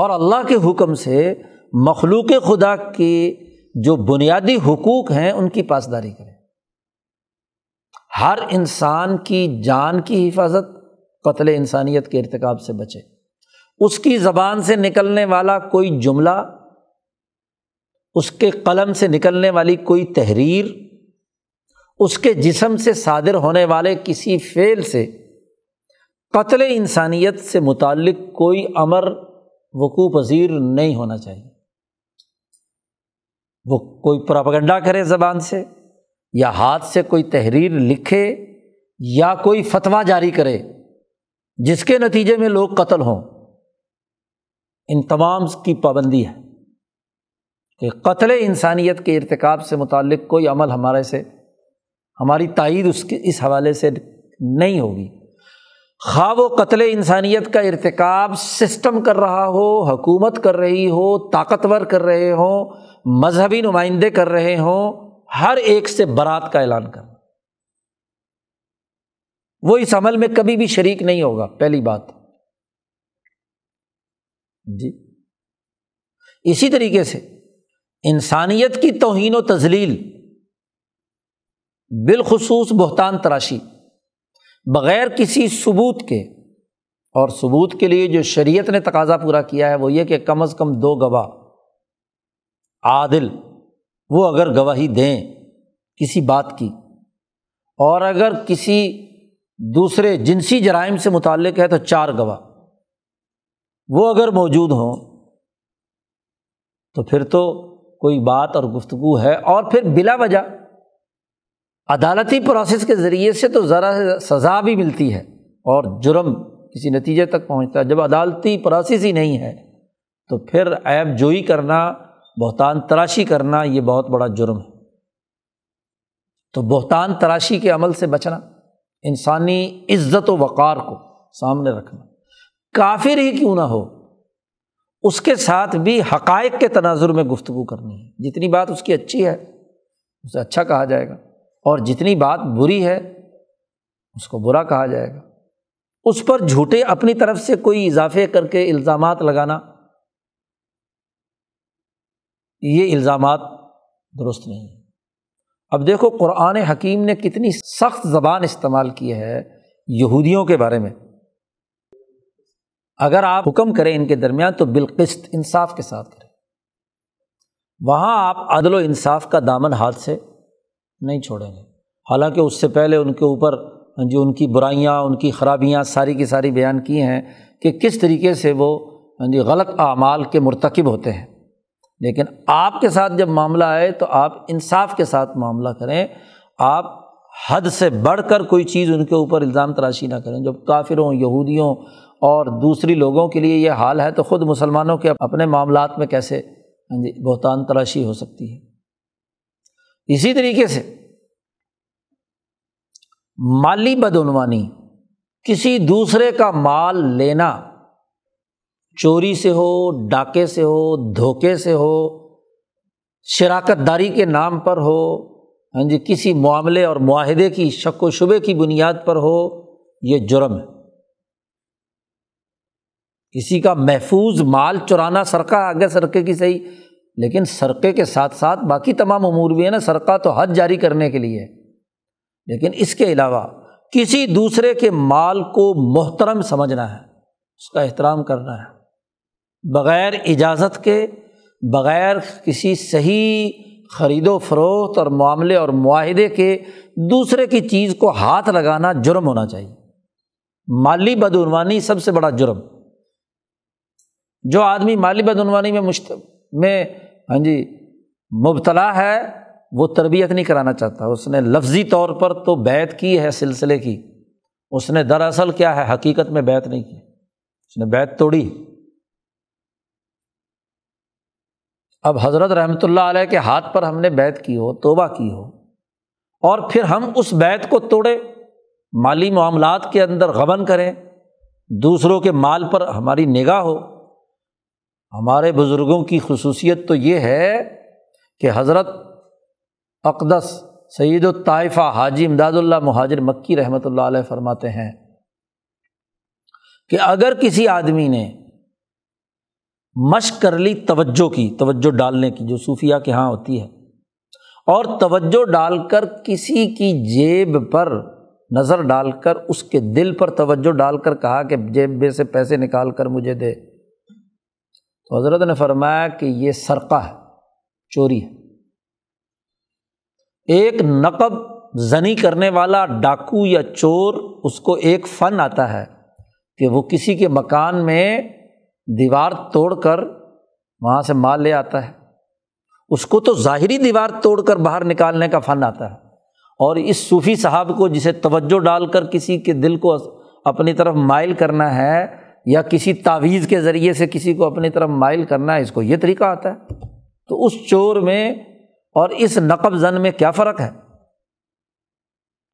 اور اللہ کے حکم سے مخلوق خدا کی جو بنیادی حقوق ہیں ان کی پاسداری کرے۔ ہر انسان کی جان کی حفاظت، قتل انسانیت کے ارتکاب سے بچے، اس کی زبان سے نکلنے والا کوئی جملہ، اس کے قلم سے نکلنے والی کوئی تحریر، اس کے جسم سے صادر ہونے والے کسی فعل سے قتل انسانیت سے متعلق کوئی امر وقوع پذیر نہیں ہونا چاہیے۔ وہ کوئی پراپیگنڈا کرے زبان سے، یا ہاتھ سے کوئی تحریر لکھے، یا کوئی فتویٰ جاری کرے جس کے نتیجے میں لوگ قتل ہوں، ان تمام کی پابندی ہے کہ قتل انسانیت کے ارتکاب سے متعلق کوئی عمل ہمارے سے، ہماری تائید اس کے اس حوالے سے نہیں ہوگی، خواہ وہ قتل انسانیت کا ارتکاب سسٹم کر رہا ہو، حکومت کر رہی ہو، طاقتور کر رہے ہوں، مذہبی نمائندے کر رہے ہوں، ہر ایک سے برات کا اعلان کرنا۔ وہ اس عمل میں کبھی بھی شریک نہیں ہوگا، پہلی بات جی۔ اسی طریقے سے انسانیت کی توہین و تذلیل، بالخصوص بہتان تراشی، بغیر کسی ثبوت کے، اور ثبوت کے لیے جو شریعت نے تقاضا پورا کیا ہے وہ یہ کہ کم از کم دو گواہ عادل، وہ اگر گواہی دیں کسی بات کی، اور اگر کسی دوسرے جنسی جرائم سے متعلق ہے تو چار گواہ وہ اگر موجود ہوں، تو پھر تو کوئی بات اور گفتگو ہے۔ اور پھر بلا وجہ عدالتی پروسیس کے ذریعے سے تو ذرا سزا بھی ملتی ہے اور جرم کسی نتیجے تک پہنچتا ہے، جب عدالتی پروسیس ہی نہیں ہے تو پھر عیب جوئی کرنا، بہتان تراشی کرنا، یہ بہت بڑا جرم ہے۔ تو بہتان تراشی کے عمل سے بچنا، انسانی عزت و وقار کو سامنے رکھنا، کافر ہی کیوں نہ ہو اس کے ساتھ بھی حقائق کے تناظر میں گفتگو کرنی ہے، جتنی بات اس کی اچھی ہے اسے اچھا کہا جائے گا، اور جتنی بات بری ہے اس کو برا کہا جائے گا۔ اس پر جھوٹے اپنی طرف سے کوئی اضافے کر کے الزامات لگانا، یہ الزامات درست نہیں ہے۔ اب دیکھو قرآن حکیم نے کتنی سخت زبان استعمال کی ہے یہودیوں کے بارے میں، اگر آپ حکم کریں ان کے درمیان تو بالقسط، انصاف کے ساتھ کریں، وہاں آپ عدل و انصاف کا دامن ہاتھ سے نہیں چھوڑیں گے۔ حالانکہ اس سے پہلے ان کے اوپر جو ان کی برائیاں، ان کی خرابیاں ساری کی ساری بیان کی ہیں کہ کس طریقے سے وہ غلط اعمال کے مرتکب ہوتے ہیں، لیکن آپ کے ساتھ جب معاملہ آئے تو آپ انصاف کے ساتھ معاملہ کریں، آپ حد سے بڑھ کر کوئی چیز ان کے اوپر الزام تراشی نہ کریں۔ جب کافروں، یہودیوں اور دوسری لوگوں کے لیے یہ حال ہے تو خود مسلمانوں کے اپنے معاملات میں کیسے بہتان تراشی ہو سکتی ہے۔ اسی طریقے سے مالی بدعنوانی، کسی دوسرے کا مال لینا، چوری سے ہو، ڈاکے سے ہو، دھوکے سے ہو، شراکت داری کے نام پر ہو، ہاں جی کسی معاملے اور معاہدے کی شک و شبے کی بنیاد پر ہو، یہ جرم ہے۔ کسی کا محفوظ مال چرانا سرقہ آگے سرقے کی صحیح، لیکن سرقے کے ساتھ ساتھ باقی تمام امور بھی ہیں نا، سرقہ تو حد جاری کرنے کے لیے ہے، لیکن اس کے علاوہ کسی دوسرے کے مال کو محترم سمجھنا ہے، اس کا احترام کرنا ہے، بغیر اجازت کے، بغیر کسی صحیح خرید و فروخت اور معاملے اور معاہدے کے دوسرے کی چیز کو ہاتھ لگانا جرم ہونا چاہیے۔ مالی بدعنوانی سب سے بڑا جرم، جو آدمی مالی بدعنوانی میں مشت... میں ہاں جی مبتلا ہے وہ تربیت نہیں کرانا چاہتا، اس نے لفظی طور پر تو بیعت کی ہے سلسلے کی، اس نے دراصل کیا ہے حقیقت میں بیعت نہیں کی، اس نے بیعت توڑی۔ اب حضرت رحمتہ اللہ علیہ کے ہاتھ پر ہم نے بیعت کی ہو، توبہ کی ہو، اور پھر ہم اس بیعت کو توڑے، مالی معاملات کے اندر غبن کریں، دوسروں کے مال پر ہماری نگاہ ہو۔ ہمارے بزرگوں کی خصوصیت تو یہ ہے کہ حضرت اقدس سید الطائفہ حاجی امداد اللہ مہاجر مکی رحمۃ اللہ علیہ فرماتے ہیں کہ اگر کسی آدمی نے مشق کر لی توجہ کی، توجہ ڈالنے کی جو صوفیہ کے ہاں ہوتی ہے، اور توجہ ڈال کر کسی کی جیب پر نظر ڈال کر، اس کے دل پر توجہ ڈال کر کہا کہ جیب میں سے پیسے نکال کر مجھے دے، تو حضرت نے فرمایا کہ یہ سرقہ ہے، چوری ہے۔ ایک نقب زنی کرنے والا ڈاکو یا چور، اس کو ایک فن آتا ہے کہ وہ کسی کے مکان میں دیوار توڑ کر وہاں سے مال لے آتا ہے، اس کو تو ظاہری دیوار توڑ کر باہر نکالنے کا فن آتا ہے، اور اس صوفی صاحب کو جسے توجہ ڈال کر کسی کے دل کو اپنی طرف مائل کرنا ہے یا کسی تعویذ کے ذریعے سے کسی کو اپنی طرف مائل کرنا ہے، اس کو یہ طریقہ آتا ہے۔ تو اس چور میں اور اس نقب زن میں کیا فرق ہے؟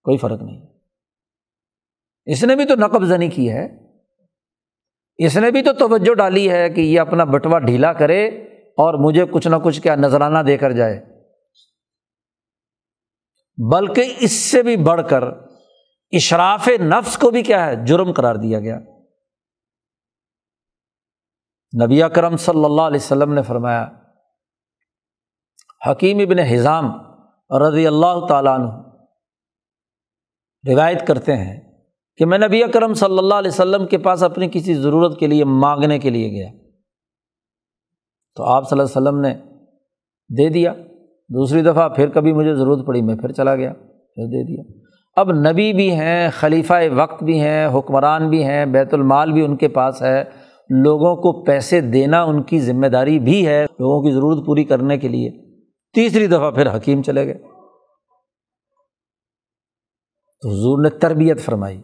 کوئی فرق نہیں، اس نے بھی تو نقب زنی کی ہے، اس نے بھی تو توجہ ڈالی ہے کہ یہ اپنا بٹوا ڈھیلا کرے اور مجھے کچھ نہ کچھ کیا نذرانہ دے کر جائے، بلکہ اس سے بھی بڑھ کر اشراف نفس کو بھی کیا ہے جرم قرار دیا گیا۔ نبی اکرم صلی اللہ علیہ وسلم نے فرمایا، حکیم ابن حزام رضی اللہ تعالیٰ عنہ روایت کرتے ہیں کہ میں نبی اکرم صلی اللہ علیہ وسلم کے پاس اپنی کسی ضرورت کے لیے مانگنے کے لیے گیا، تو آپ صلی اللہ علیہ وسلم نے دے دیا، دوسری دفعہ پھر کبھی مجھے ضرورت پڑی میں پھر چلا گیا، پھر دے دیا۔ اب نبی بھی ہیں، خلیفہ وقت بھی ہیں، حکمران بھی ہیں، بیت المال بھی ان کے پاس ہے، لوگوں کو پیسے دینا ان کی ذمہ داری بھی ہے، لوگوں کی ضرورت پوری کرنے کے لیے، تیسری دفعہ پھر حکیم چلے گئے۔ تو حضور نے تربیت فرمائی،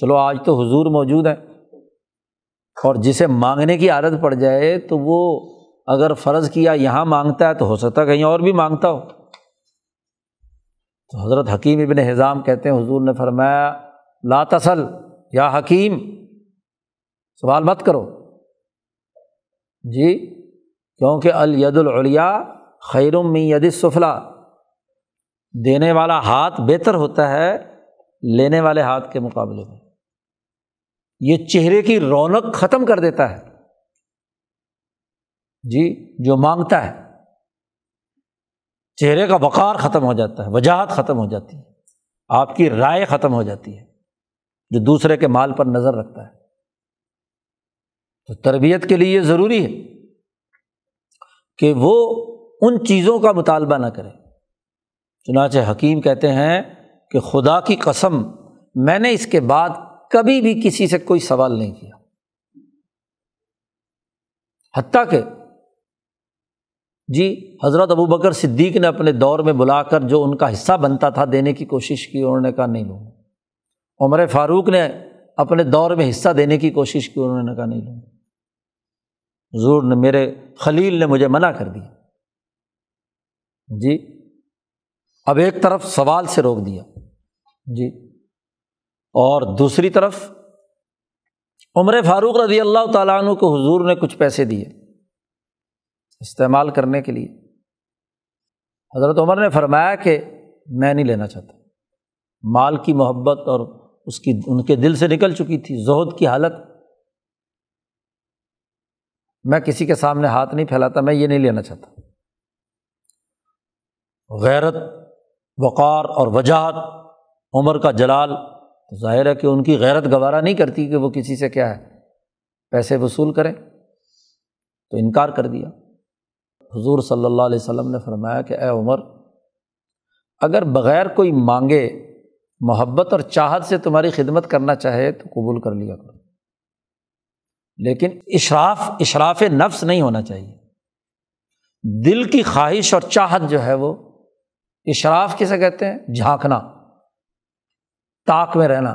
چلو آج تو حضور موجود ہیں، اور جسے مانگنے کی عادت پڑ جائے تو وہ اگر فرض کیا یہاں مانگتا ہے تو ہو سکتا ہے کہیں اور بھی مانگتا ہو۔ تو حضرت حکیم ابن حزام کہتے ہیں، حضور نے فرمایا، لا تسل یا حکیم، سوال مت کرو جی، کیونکہ الید العلیا خیر من ید السفلی، دینے والا ہاتھ بہتر ہوتا ہے لینے والے ہاتھ کے مقابلے میں، یہ چہرے کی رونق ختم کر دیتا ہے جی، جو مانگتا ہے چہرے کا وقار ختم ہو جاتا ہے، وجاہت ختم ہو جاتی ہے، آپ کی رائے ختم ہو جاتی ہے جو دوسرے کے مال پر نظر رکھتا ہے۔ تو تربیت کے لیے یہ ضروری ہے کہ وہ ان چیزوں کا مطالبہ نہ کرے۔ چنانچہ حکیم کہتے ہیں کہ خدا کی قسم، میں نے اس کے بعد کبھی بھی کسی سے کوئی سوال نہیں کیا، حتیٰ کہ جی حضرت ابو بکر صدیق نے اپنے دور میں بلا کر جو ان کا حصہ بنتا تھا دینے کی کوشش کی، انہوں نے کہا نہیں لوں گا۔ عمر فاروق نے اپنے دور میں حصہ دینے کی کوشش کی، انہوں نے کہا نہیں لوں گا۔ حضور نے، میرے خلیل نے مجھے منع کر دیا جی، اب ایک طرف سوال سے روک دیا جی، اور دوسری طرف عمر فاروق رضی اللہ تعالیٰ عنہ کو حضور نے کچھ پیسے دیے استعمال کرنے کے لیے، حضرت عمر نے فرمایا کہ میں نہیں لینا چاہتا، مال کی محبت اور اس کی ان کے دل سے نکل چکی تھی، زہد کی حالت، میں کسی کے سامنے ہاتھ نہیں پھیلاتا، میں یہ نہیں لینا چاہتا۔ غیرت، وقار اور وجاہت، عمر کا جلال، ظاہر ہے کہ ان کی غیرت گوارا نہیں کرتی کہ وہ کسی سے کیا ہے پیسے وصول کریں، تو انکار کر دیا۔ حضور صلی اللہ علیہ وسلم نے فرمایا کہ اے عمر، اگر بغیر کوئی مانگے محبت اور چاہت سے تمہاری خدمت کرنا چاہے تو قبول کر لیا کرو، لیکن اشراف اشراف نفس نہیں ہونا چاہیے۔ دل کی خواہش اور چاہت جو ہے وہ اشراف کسے کہتے ہیں؟ جھانکنا، طاق میں رہنا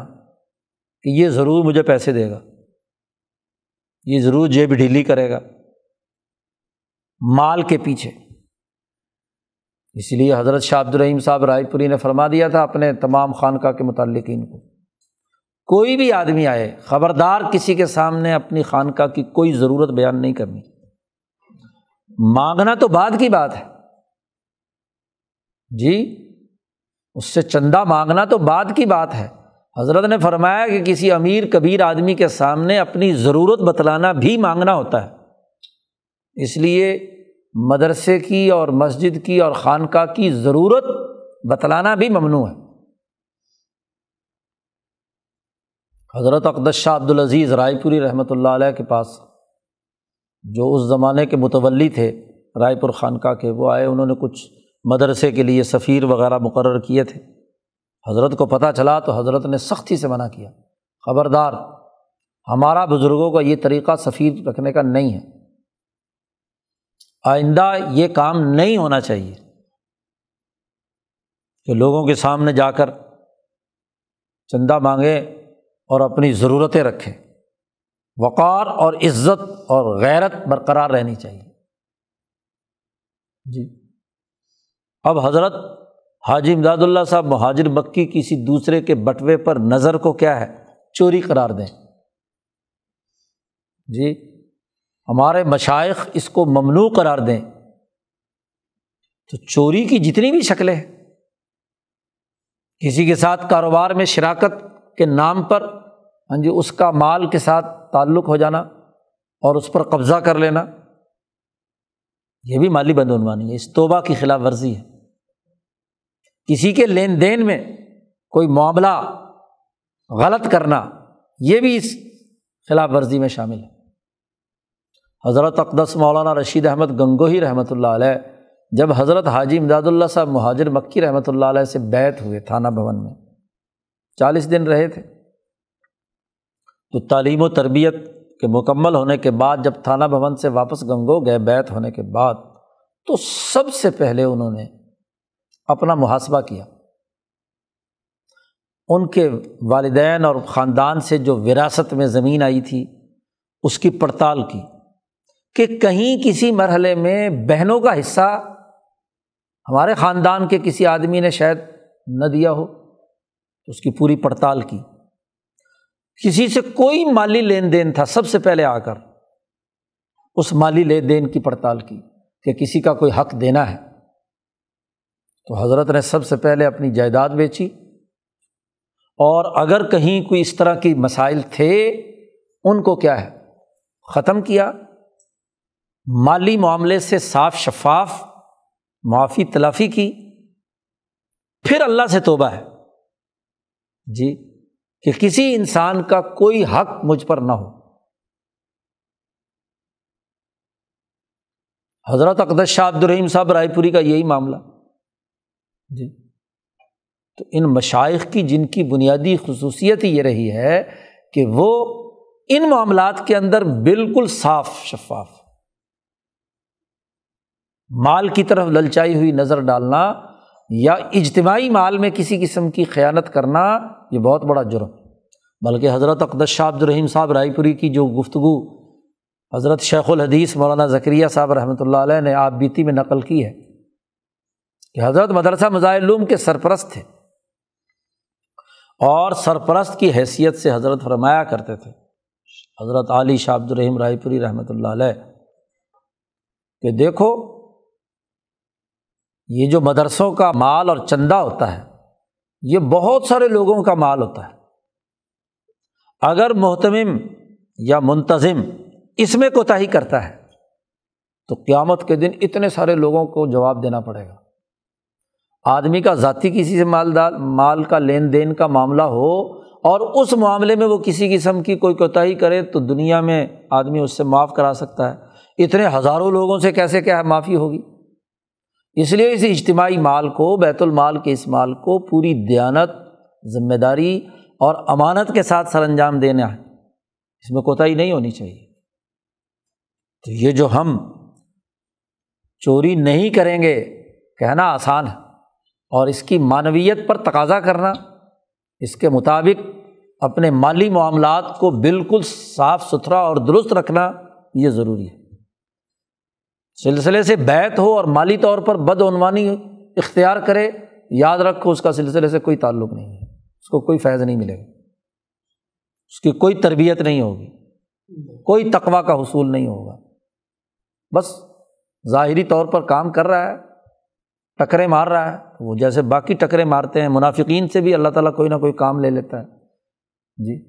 کہ یہ ضرور مجھے پیسے دے گا، یہ ضرور جیب ڈھیلی کرے گا، مال کے پیچھے۔ اس لیے حضرت شاہ عبد الرحیم صاحب رائے پوری نے فرما دیا تھا اپنے تمام خانقاہ کے متعلقین کو، کوئی بھی آدمی آئے، خبردار کسی کے سامنے اپنی خانقاہ کی کوئی ضرورت بیان نہیں کرنی۔ مانگنا تو بعد کی بات ہے جی، اس سے چندہ مانگنا تو بعد کی بات ہے۔ حضرت نے فرمایا کہ کسی امیر کبیر آدمی کے سامنے اپنی ضرورت بتلانا بھی مانگنا ہوتا ہے۔ اس لیے مدرسے کی اور مسجد کی اور خانقاہ کی ضرورت بتلانا بھی ممنوع ہے۔ حضرت اقدس شاہ عبد العزیز رائے پوری رحمۃ اللہ علیہ کے پاس جو اس زمانے کے متولی تھے رائے پور خانقاہ کے، وہ آئے، انہوں نے کچھ مدرسے کے لیے سفیر وغیرہ مقرر کیے تھے۔ حضرت کو پتہ چلا تو حضرت نے سختی سے منع کیا، خبردار، ہمارا بزرگوں کا یہ طریقہ سفیر رکھنے کا نہیں ہے، آئندہ یہ کام نہیں ہونا چاہیے کہ لوگوں کے سامنے جا کر چندہ مانگیں اور اپنی ضرورتیں رکھیں۔ وقار اور عزت اور غیرت برقرار رہنی چاہیے جی۔ اب حضرت حاجی امداد اللہ صاحب مہاجر مکی کسی دوسرے کے بٹوے پر نظر کو کیا ہے چوری قرار دیں جی، ہمارے مشائخ اس کو ممنوع قرار دیں، تو چوری کی جتنی بھی شکلیں، کسی کے ساتھ کاروبار میں شراکت کے نام پر ہاں جی اس کا مال کے ساتھ تعلق ہو جانا اور اس پر قبضہ کر لینا، یہ بھی مالی بدعنوانی ہے، اس توبہ کی خلاف ورزی ہے۔ کسی کے لین دین میں کوئی معاملہ غلط کرنا، یہ بھی اس خلاف ورزی میں شامل ہے۔ حضرت اقدس مولانا رشید احمد گنگوہی رحمۃ اللہ علیہ جب حضرت حاجی امداد اللہ صاحب مہاجر مکی رحمۃ اللہ علیہ سے بیعت ہوئے تھانہ بھون میں چالیس دن رہے تھے، تو تعلیم و تربیت کے مکمل ہونے کے بعد جب تھانہ بھون سے واپس گنگو گئے بیعت ہونے کے بعد، تو سب سے پہلے انہوں نے اپنا محاسبہ کیا۔ ان کے والدین اور خاندان سے جو وراثت میں زمین آئی تھی اس کی پڑتال کی کہ کہیں کسی مرحلے میں بہنوں کا حصہ ہمارے خاندان کے کسی آدمی نے شاید نہ دیا ہو، تو اس کی پوری پڑتال کی۔ کسی سے کوئی مالی لین دین تھا، سب سے پہلے آ کر اس مالی لین دین کی پڑتال کی کہ کسی کا کوئی حق دینا ہے، تو حضرت نے سب سے پہلے اپنی جائیداد بیچی، اور اگر کہیں کوئی اس طرح کی مسائل تھے ان کو کیا ہے ختم کیا، مالی معاملے سے صاف شفاف معافی تلافی کی۔ پھر اللہ سے توبہ ہے جی کہ کسی انسان کا کوئی حق مجھ پر نہ ہو۔ حضرت اقدس شاہ عبد الرحیم صاحب رائے پوری کا یہی معاملہ جی۔ تو ان مشائخ کی جن کی بنیادی خصوصیت یہ رہی ہے کہ وہ ان معاملات کے اندر بالکل صاف شفاف، مال کی طرف للچائی ہوئی نظر ڈالنا یا اجتماعی مال میں کسی قسم کی خیانت کرنا یہ بہت بڑا جرم۔ بلکہ حضرت اقدس شاہ عبد الرحیم صاحب رائے پوری کی جو گفتگو حضرت شیخ الحدیث مولانا زکریا صاحب رحمۃ اللہ علیہ نے آپ بیتی میں نقل کی ہے کہ حضرت مدرسہ مزاح العلوم کے سرپرست تھے، اور سرپرست کی حیثیت سے حضرت فرمایا کرتے تھے حضرت علی شاہ عبد الرحیم رائے پوری رحمۃ اللہ علیہ کہ دیکھو، یہ جو مدرسوں کا مال اور چندہ ہوتا ہے یہ بہت سارے لوگوں کا مال ہوتا ہے، اگر محتمم یا منتظم اس میں کوتاہی کرتا ہے تو قیامت کے دن اتنے سارے لوگوں کو جواب دینا پڑے گا۔ آدمی کا ذاتی کسی سے مال دال مال کا لین دین کا معاملہ ہو اور اس معاملے میں وہ کسی قسم کی کوئی کوتاہی کرے تو دنیا میں آدمی اس سے معاف کرا سکتا ہے، اتنے ہزاروں لوگوں سے کیسے کیا معافی ہوگی؟ اس لیے اس اجتماعی مال کو، بیت المال کے اس مال کو پوری دیانت، ذمہ داری اور امانت کے ساتھ سر انجام دینا ہے، اس میں کوتاہی نہیں ہونی چاہیے۔ تو یہ جو ہم چوری نہیں کریں گے کہنا آسان ہے، اور اس کی معنویت پر تقاضا کرنا، اس کے مطابق اپنے مالی معاملات کو بالکل صاف ستھرا اور درست رکھنا یہ ضروری ہے۔ سلسلے سے بیعت ہو اور مالی طور پر بدعنوانی اختیار کرے، یاد رکھو اس کا سلسلے سے کوئی تعلق نہیں ہے، اس کو کوئی فیض نہیں ملے گا، اس کی کوئی تربیت نہیں ہوگی، کوئی تقویٰ کا حصول نہیں ہوگا۔ بس ظاہری طور پر کام کر رہا ہے، ٹکرے مار رہا ہے، وہ جیسے باقی ٹکرے مارتے ہیں، منافقین سے بھی اللہ تعالیٰ کوئی نہ کوئی کام لے لیتا ہے، جی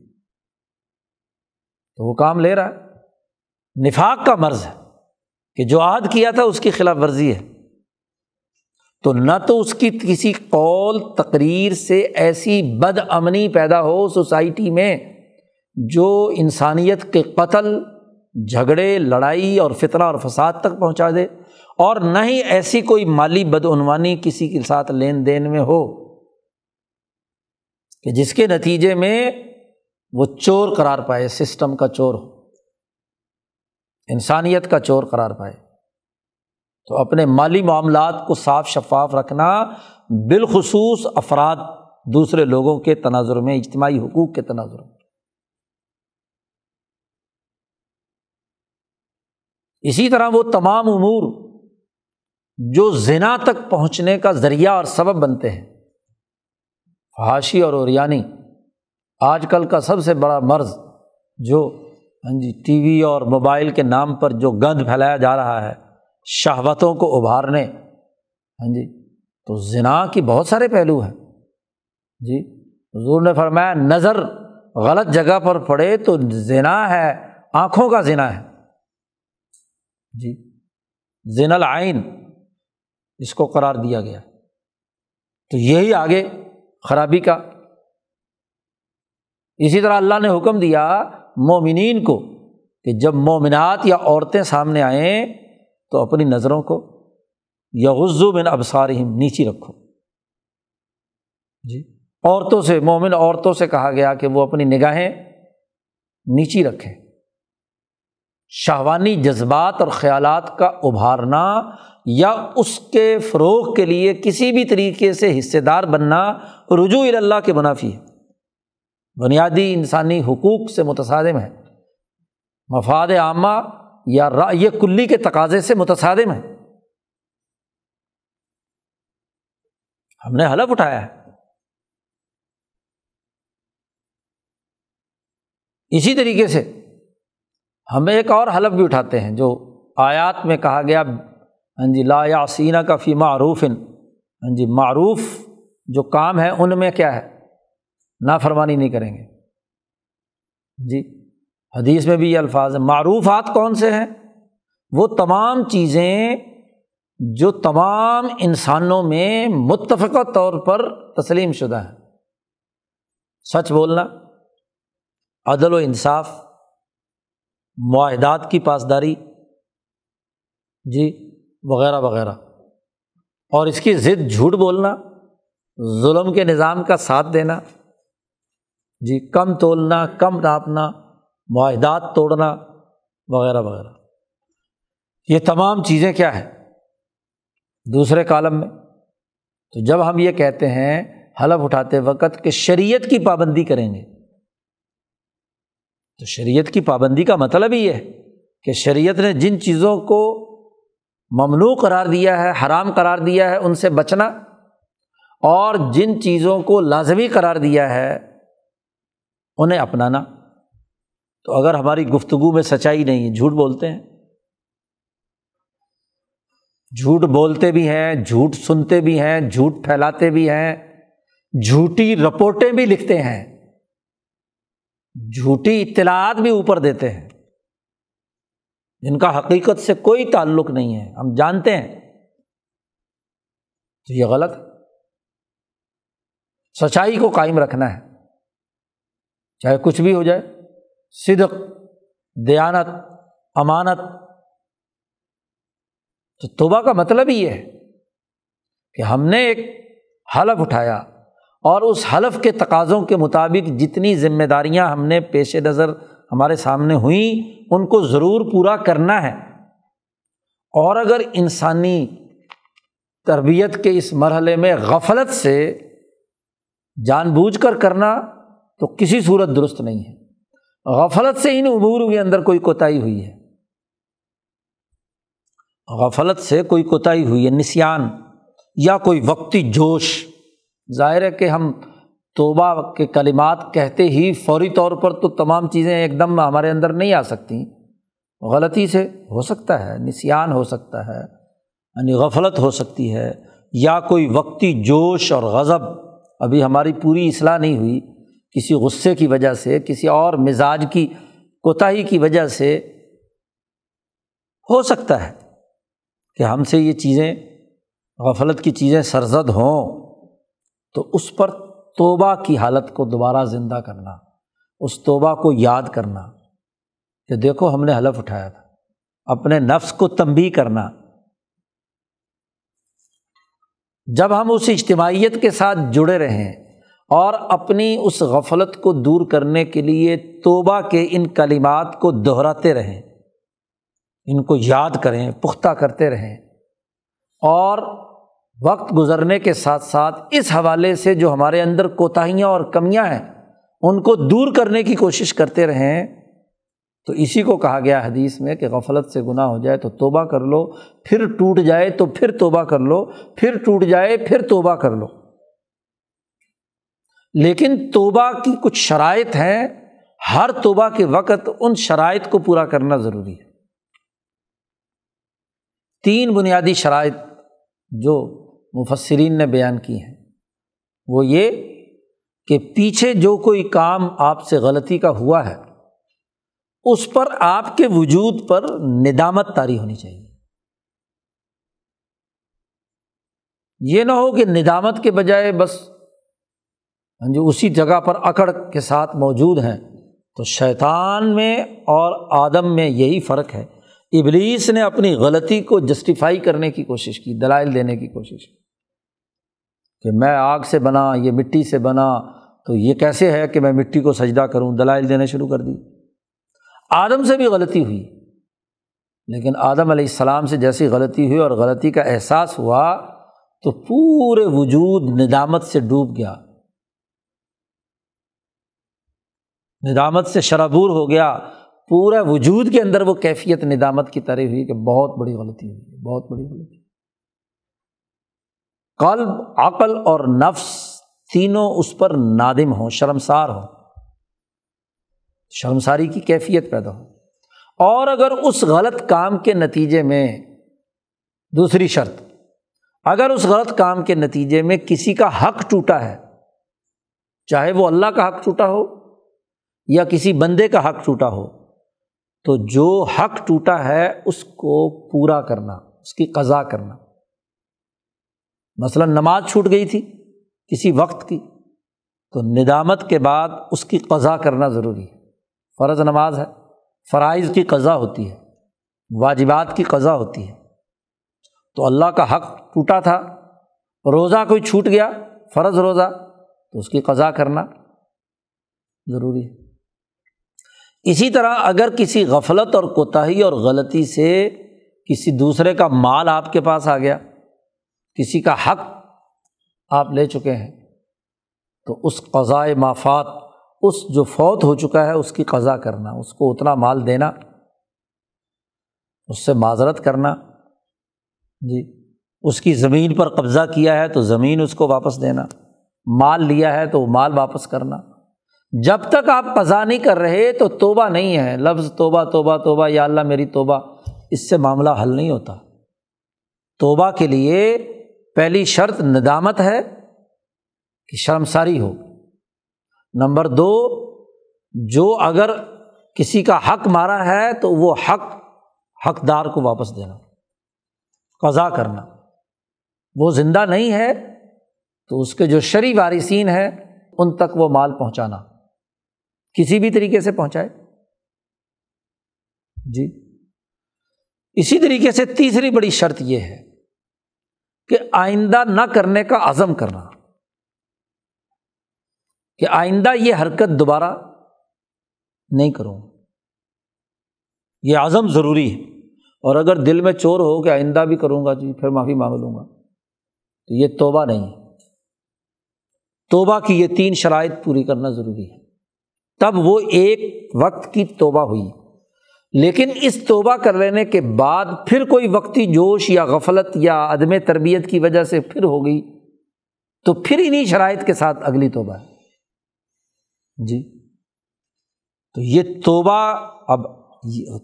تو وہ کام لے رہا ہے۔ نفاق کا مرض ہے کہ جو عہد کیا تھا اس کی خلاف ورزی ہے، تو نہ تو اس کی کسی قول تقریر سے ایسی بد امنی پیدا ہو سوسائٹی میں جو انسانیت کے قتل، جھگڑے، لڑائی اور فتنہ اور فساد تک پہنچا دے، اور نہ ہی ایسی کوئی مالی بدعنوانی کسی کے ساتھ لین دین میں ہو کہ جس کے نتیجے میں وہ چور قرار پائے، سسٹم کا چور ہو، انسانیت کا چور قرار پائے۔ تو اپنے مالی معاملات کو صاف شفاف رکھنا، بالخصوص افراد دوسرے لوگوں کے تناظر میں، اجتماعی حقوق کے تناظر میں۔ اسی طرح وہ تمام امور جو زنا تک پہنچنے کا ذریعہ اور سبب بنتے ہیں، فحاشی اور اوریانی آج کل کا سب سے بڑا مرض، جو ہاں جی ٹی وی اور موبائل کے نام پر جو گند پھیلایا جا رہا ہے، شہوتوں کو ابھارنے، ہاں جی تو زنا کی بہت سارے پہلو ہیں جی۔ حضور نے فرمایا نظر غلط جگہ پر پڑے تو زنا ہے، آنکھوں کا زنا ہے جی، زنا العین اس کو قرار دیا گیا۔ تو یہی آگے خرابی کا۔ اسی طرح اللہ نے حکم دیا مومنین کو کہ جب مومنات یا عورتیں سامنے آئیں تو اپنی نظروں کو یغضوا من ابصارہم نیچی رکھو جی، عورتوں سے، مومن عورتوں سے کہا گیا کہ وہ اپنی نگاہیں نیچی رکھیں۔ شہوانی جذبات اور خیالات کا ابھارنا یا اس کے فروغ کے لیے کسی بھی طریقے سے حصے دار بننا رجوع الی اللہ کے منافی ہے، بنیادی انسانی حقوق سے متصادم ہے، مفاد عامہ یا رأی کلی کے تقاضے سے متصادم ہے۔ ہم نے حلف اٹھایا ہے۔ اسی طریقے سے ہم ایک اور حلف بھی اٹھاتے ہیں جو آیات میں کہا گیا، ہاں جی لا یعصینہ کا فی معروف، ہاں جی معروف جو کام ہے ان میں کیا ہے، نافرمانی نہیں کریں گے جی۔ حدیث میں بھی یہ الفاظ ہیں، معروفات کون سے ہیں؟ وہ تمام چیزیں جو تمام انسانوں میں متفقہ طور پر تسلیم شدہ ہیں، سچ بولنا، عدل و انصاف، معاہدات کی پاسداری جی وغیرہ وغیرہ، اور اس کی ضد جھوٹ بولنا، ظلم کے نظام کا ساتھ دینا جی، کم تولنا، کم ناپنا، معاہدات توڑنا وغیرہ وغیرہ، یہ تمام چیزیں کیا ہیں دوسرے کالم میں۔ تو جب ہم یہ کہتے ہیں حلف اٹھاتے وقت کہ شریعت کی پابندی کریں گے، تو شریعت کی پابندی کا مطلب یہ ہے کہ شریعت نے جن چیزوں کو ممنوع قرار دیا ہے، حرام قرار دیا ہے، ان سے بچنا، اور جن چیزوں کو لازمی قرار دیا ہے انہیں اپنانا۔ تو اگر ہماری گفتگو میں سچائی نہیں ہے، جھوٹ بولتے ہیں، جھوٹ بولتے بھی ہیں، جھوٹ سنتے بھی ہیں، جھوٹ پھیلاتے بھی ہیں، جھوٹی رپورٹیں بھی لکھتے ہیں، جھوٹی اطلاعات بھی اوپر دیتے ہیں، جن کا حقیقت سے کوئی تعلق نہیں ہے، ہم جانتے ہیں، تو یہ غلط ہے۔ سچائی کو قائم رکھنا ہے، چاہے کچھ بھی ہو جائے، صدق، دیانت، امانت۔ تو توبہ کا مطلب یہ ہے کہ ہم نے ایک حلف اٹھایا اور اس حلف کے تقاضوں کے مطابق جتنی ذمہ داریاں ہم نے پیش نظر ہمارے سامنے ہوئیں ان کو ضرور پورا کرنا ہے، اور اگر انسانی تربیت کے اس مرحلے میں غفلت سے جان بوجھ کر کرنا تو کسی صورت درست نہیں ہے۔ غفلت سے ان امور کے اندر کوئی کوتاہی ہوئی ہے، غفلت سے کوئی کوتاہی ہوئی ہے، نسیان یا کوئی وقتی جوش۔ ظاہر ہے کہ ہم توبہ کے کلمات کہتے ہی فوری طور پر تو تمام چیزیں ایک دم ہمارے اندر نہیں آ سکتی، غلطی سے ہو سکتا ہے، نسیان ہو سکتا ہے، یعنی غفلت ہو سکتی ہے، یا کوئی وقتی جوش اور غضب، ابھی ہماری پوری اصلاح نہیں ہوئی، کسی غصے کی وجہ سے، کسی اور مزاج کی کوتاہی کی وجہ سے ہو سکتا ہے کہ ہم سے یہ چیزیں، غفلت کی چیزیں سرزد ہوں، تو اس پر توبہ کی حالت کو دوبارہ زندہ کرنا، اس توبہ کو یاد کرنا کہ دیکھو ہم نے حلف اٹھایا تھا، اپنے نفس کو تنبیہ کرنا۔ جب ہم اس اجتماعیت کے ساتھ جڑے رہیں اور اپنی اس غفلت کو دور کرنے کے لیے توبہ کے ان کلمات کو دہراتے رہیں، ان کو یاد کریں، پختہ کرتے رہیں، اور وقت گزرنے کے ساتھ ساتھ اس حوالے سے جو ہمارے اندر کوتاہیاں اور کمیاں ہیں ان کو دور کرنے کی کوشش کرتے رہیں۔ تو اسی کو کہا گیا حدیث میں کہ غفلت سے گناہ ہو جائے تو توبہ کر لو، پھر ٹوٹ جائے تو پھر توبہ کر لو، پھر ٹوٹ جائے پھر توبہ کر لو۔ لیکن توبہ کی کچھ شرائط ہیں، ہر توبہ کے وقت ان شرائط کو پورا کرنا ضروری ہے۔ تین بنیادی شرائط جو مفسرین نے بیان کی ہیں وہ یہ کہ پیچھے جو کوئی کام آپ سے غلطی کا ہوا ہے اس پر آپ کے وجود پر ندامت طاری ہونی چاہیے۔ یہ نہ ہو کہ ندامت کے بجائے بس جو اسی جگہ پر اکڑ کے ساتھ موجود ہیں۔ تو شیطان میں اور آدم میں یہی فرق ہے، ابلیس نے اپنی غلطی کو جسٹیفائی کرنے کی کوشش کی، دلائل دینے کی کوشش کی کہ میں آگ سے بنا، یہ مٹی سے بنا، تو یہ کیسے ہے کہ میں مٹی کو سجدہ کروں، دلائل دینے شروع کر دی۔ آدم سے بھی غلطی ہوئی، لیکن آدم علیہ السلام سے جیسی غلطی ہوئی اور غلطی کا احساس ہوا تو پورے وجود ندامت سے ڈوب گیا، ندامت سے شرابور ہو گیا، پورا وجود کے اندر وہ کیفیت ندامت کی طرح ہوئی کہ بہت بڑی غلطی ہوئی، بہت بڑی غلطی۔ قلب، عقل اور نفس تینوں اس پر نادم ہوں، شرمسار ہوں، شرمساری کی کیفیت پیدا ہو۔ اور اگر اس غلط کام کے نتیجے میں، دوسری شرط، اگر اس غلط کام کے نتیجے میں کسی کا حق ٹوٹا ہے، چاہے وہ اللہ کا حق ٹوٹا ہو یا کسی بندے کا حق ٹوٹا ہو، تو جو حق ٹوٹا ہے اس کو پورا کرنا، اس کی قضا کرنا۔ مثلا نماز چھوٹ گئی تھی کسی وقت کی، تو ندامت کے بعد اس کی قضا کرنا ضروری ہے۔ فرض نماز ہے، فرائض کی قضا ہوتی ہے، واجبات کی قضا ہوتی ہے، تو اللہ کا حق ٹوٹا تھا۔ روزہ کوئی چھوٹ گیا، فرض روزہ، تو اس کی قضا کرنا ضروری ہے۔ اسی طرح اگر کسی غفلت اور کوتاہی اور غلطی سے کسی دوسرے کا مال آپ کے پاس آ گیا، کسی کا حق آپ لے چکے ہیں، تو اس قضائے ما فات، اس جو فوت ہو چکا ہے اس کی قضا کرنا، اس کو اتنا مال دینا، اس سے معذرت کرنا۔ جی، اس کی زمین پر قبضہ کیا ہے تو زمین اس کو واپس دینا، مال لیا ہے تو مال واپس کرنا۔ جب تک آپ قضا نہیں کر رہے تو توبہ نہیں ہے۔ لفظ توبہ توبہ توبہ، یا اللہ میری توبہ، اس سے معاملہ حل نہیں ہوتا۔ توبہ کے لیے پہلی شرط ندامت ہے کہ شرمساری ہو۔ نمبر دو، جو اگر کسی کا حق مارا ہے تو وہ حق حقدار کو واپس دینا، قضا کرنا۔ وہ زندہ نہیں ہے تو اس کے جو شرعی وارثین ہیں ان تک وہ مال پہنچانا، کسی بھی طریقے سے پہنچائے جی۔ اسی طریقے سے تیسری بڑی شرط یہ ہے کہ آئندہ نہ کرنے کا عزم کرنا، کہ آئندہ یہ حرکت دوبارہ نہیں کروں، یہ عزم ضروری ہے۔ اور اگر دل میں چور ہو کہ آئندہ بھی کروں گا جی، پھر معافی مانگ لوں گا، تو یہ توبہ نہیں ہے۔ توبہ کی یہ تین شرائط پوری کرنا ضروری ہے، تب وہ ایک وقت کی توبہ ہوئی۔ لیکن اس توبہ کر لینے کے بعد پھر کوئی وقتی جوش یا غفلت یا عدم تربیت کی وجہ سے پھر ہو گئی تو پھر انہی شرائط کے ساتھ اگلی توبہ ہے جی۔ تو یہ توبہ، اب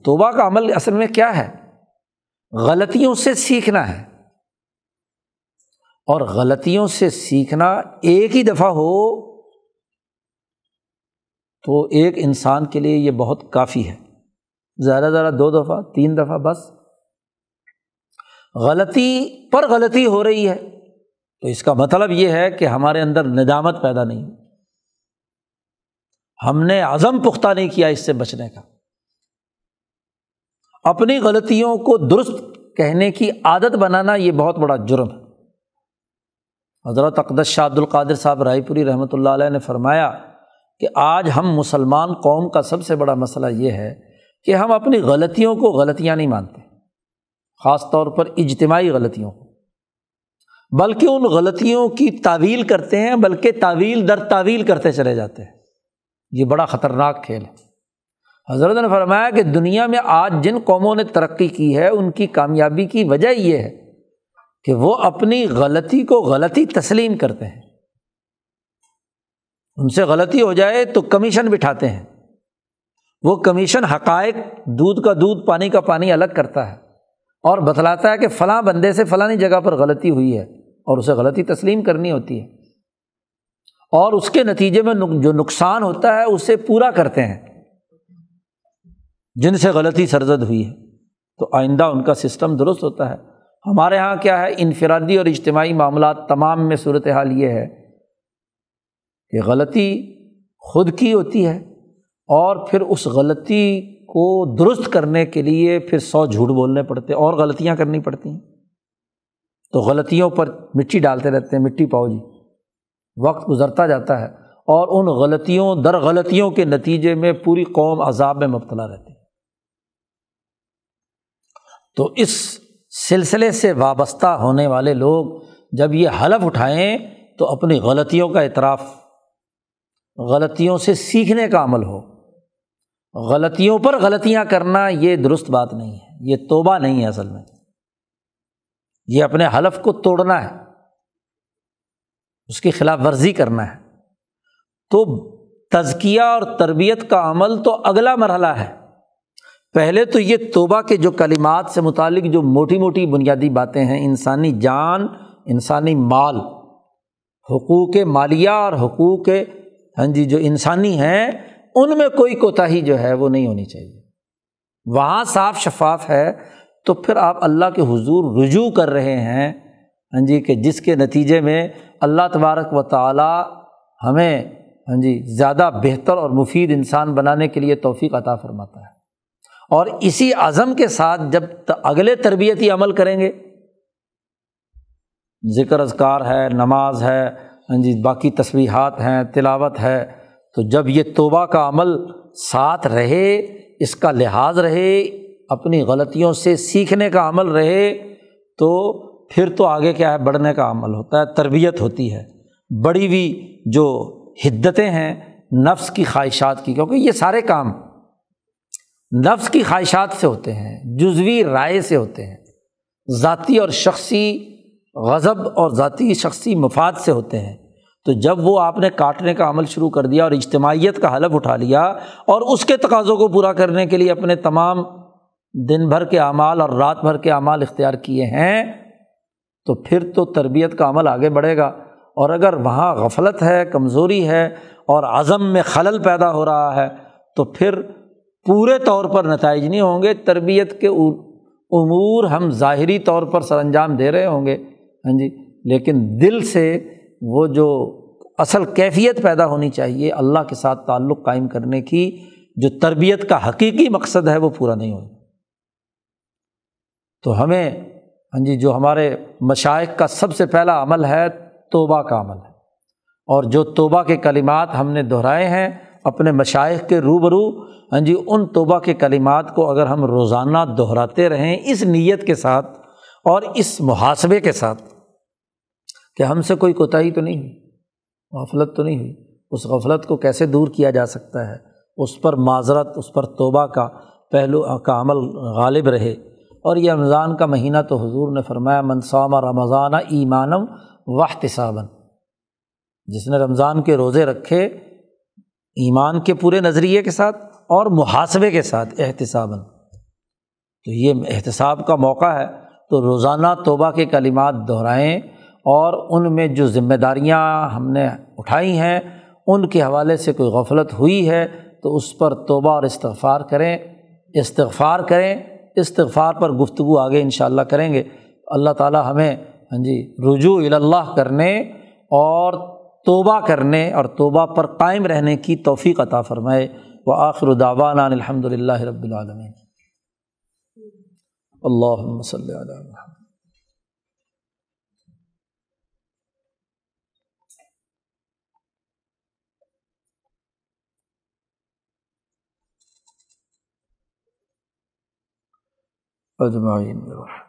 توبہ کا عمل اصل میں کیا ہے؟ غلطیوں سے سیکھنا ہے، اور غلطیوں سے سیکھنا ایک ہی دفعہ ہو تو ایک انسان کے لیے یہ بہت کافی ہے، زیادہ زیادہ دو دفعہ تین دفعہ بس۔ غلطی پر غلطی ہو رہی ہے تو اس کا مطلب یہ ہے کہ ہمارے اندر ندامت پیدا نہیں، ہم نے عزم پختہ نہیں کیا اس سے بچنے کا، اپنی غلطیوں کو درست کہنے کی عادت بنانا یہ بہت بڑا جرم ہے۔ حضرت اقدس شاہ عبد القادر صاحب رائے پوری رحمۃ اللہ علیہ نے فرمایا کہ آج ہم مسلمان قوم کا سب سے بڑا مسئلہ یہ ہے کہ ہم اپنی غلطیوں کو غلطیاں نہیں مانتے، خاص طور پر اجتماعی غلطیوں کو، بلکہ ان غلطیوں کی تعویل کرتے ہیں، بلکہ تعویل در تعویل کرتے چلے جاتے ہیں۔ یہ بڑا خطرناک کھیل ہے۔ حضرت نے فرمایا کہ دنیا میں آج جن قوموں نے ترقی کی ہے ان کی کامیابی کی وجہ یہ ہے کہ وہ اپنی غلطی کو غلطی تسلیم کرتے ہیں، ان سے غلطی ہو جائے تو کمیشن بٹھاتے ہیں، وہ کمیشن حقائق دودھ کا دودھ پانی کا پانی الگ کرتا ہے اور بتلاتا ہے کہ فلاں بندے سے فلاں جگہ پر غلطی ہوئی ہے، اور اسے غلطی تسلیم کرنی ہوتی ہے، اور اس کے نتیجے میں جو نقصان ہوتا ہے اسے پورا کرتے ہیں جن سے غلطی سرزد ہوئی ہے، تو آئندہ ان کا سسٹم درست ہوتا ہے۔ ہمارے ہاں کیا ہے، انفرادی اور اجتماعی معاملات تمام میں صورتحال یہ ہے کہ غلطی خود کی ہوتی ہے اور پھر اس غلطی کو درست کرنے کے لیے پھر سو جھوٹ بولنے پڑتے اور غلطیاں کرنی پڑتی ہیں، تو غلطیوں پر مٹی ڈالتے رہتے ہیں، مٹی پاؤ جی۔ وقت گزرتا جاتا ہے اور ان غلطیوں در غلطیوں کے نتیجے میں پوری قوم عذاب میں مبتلا رہتی ہے۔ تو اس سلسلے سے وابستہ ہونے والے لوگ جب یہ حلف اٹھائیں تو اپنی غلطیوں کا اعتراف، غلطیوں سے سیکھنے کا عمل ہو۔ غلطیوں پر غلطیاں کرنا یہ درست بات نہیں ہے، یہ توبہ نہیں ہے، اصل میں یہ اپنے حلف کو توڑنا ہے، اس کی خلاف ورزی کرنا ہے۔ تو تزکیہ اور تربیت کا عمل تو اگلا مرحلہ ہے، پہلے تو یہ توبہ کے جو کلمات سے متعلق جو موٹی موٹی بنیادی باتیں ہیں، انسانی جان، انسانی مال، حقوق مالیہ اور حقوق ہاں جی جو انسانی ہیں، ان میں کوئی کوتاہی جو ہے وہ نہیں ہونی چاہیے، وہاں صاف شفاف ہے تو پھر آپ اللہ کے حضور رجوع کر رہے ہیں ہاں جی، کہ جس کے نتیجے میں اللہ تبارک و تعالی ہمیں ہاں جی زیادہ بہتر اور مفید انسان بنانے کے لیے توفیق عطا فرماتا ہے۔ اور اسی عزم کے ساتھ جب اگلے تربیتی عمل کریں گے، ذکر اذکار ہے، نماز ہے ہاں جی، باقی تسبیحات ہیں، تلاوت ہے، تو جب یہ توبہ کا عمل ساتھ رہے، اس کا لحاظ رہے، اپنی غلطیوں سے سیکھنے کا عمل رہے، تو پھر تو آگے کیا ہے، بڑھنے کا عمل ہوتا ہے، تربیت ہوتی ہے۔ بڑی ہوئی جو حدتیں ہیں نفس کی خواہشات کی، کیونکہ یہ سارے کام نفس کی خواہشات سے ہوتے ہیں، جزوی رائے سے ہوتے ہیں، ذاتی اور شخصی غضب اور ذاتی شخصی مفاد سے ہوتے ہیں، تو جب وہ آپ نے کاٹنے کا عمل شروع کر دیا اور اجتماعیت کا حلف اٹھا لیا اور اس کے تقاضوں کو پورا کرنے کے لیے اپنے تمام دن بھر کے اعمال اور رات بھر کے اعمال اختیار کیے ہیں، تو پھر تو تربیت کا عمل آگے بڑھے گا۔ اور اگر وہاں غفلت ہے، کمزوری ہے اور عزم میں خلل پیدا ہو رہا ہے، تو پھر پورے طور پر نتائج نہیں ہوں گے، تربیت کے امور ہم ظاہری طور پر سر انجام دے رہے ہوں گے، ہاں جی، لیکن دل سے وہ جو اصل کیفیت پیدا ہونی چاہیے اللہ کے ساتھ تعلق قائم کرنے کی، جو تربیت کا حقیقی مقصد ہے، وہ پورا نہیں ہو۔ تو ہمیں ہاں جی جو ہمارے مشائخ کا سب سے پہلا عمل ہے توبہ کا عمل ہے، اور جو توبہ کے کلمات ہم نے دہرائے ہیں اپنے مشائخ کے روبرو، ہاں جی ان توبہ کے کلمات کو اگر ہم روزانہ دہراتے رہیں اس نیت کے ساتھ اور اس محاسبے کے ساتھ کہ ہم سے کوئی کوتاہی تو نہیں ہوئی، غفلت تو نہیں ہوئی، اس غفلت کو کیسے دور کیا جا سکتا ہے، اس پر معذرت، اس پر توبہ کا پہلو کا عمل غالب رہے۔ اور یہ رمضان کا مہینہ تو حضور نے فرمایا من صام رمضان ایمانا واحتسابا، جس نے رمضان کے روزے رکھے ایمان کے پورے نظریے کے ساتھ اور محاسبے کے ساتھ احتساباً، تو یہ احتساب کا موقع ہے۔ تو روزانہ توبہ کے کلمات دہرائیں اور ان میں جو ذمہ داریاں ہم نے اٹھائی ہیں ان کے حوالے سے کوئی غفلت ہوئی ہے تو اس پر توبہ اور استغفار کریں، استغفار کریں استغفار پر گفتگو آگے انشاءاللہ کریں گے۔ اللہ تعالی ہمیں ہاں جی رجوع الی اللہ کرنے اور توبہ کرنے اور توبہ پر قائم رہنے کی توفیق عطا فرمائے۔ وآخر دعوانا ان الحمد للہ رب العالمین۔ اللہم صلی علی محمد۔ اجمعین۔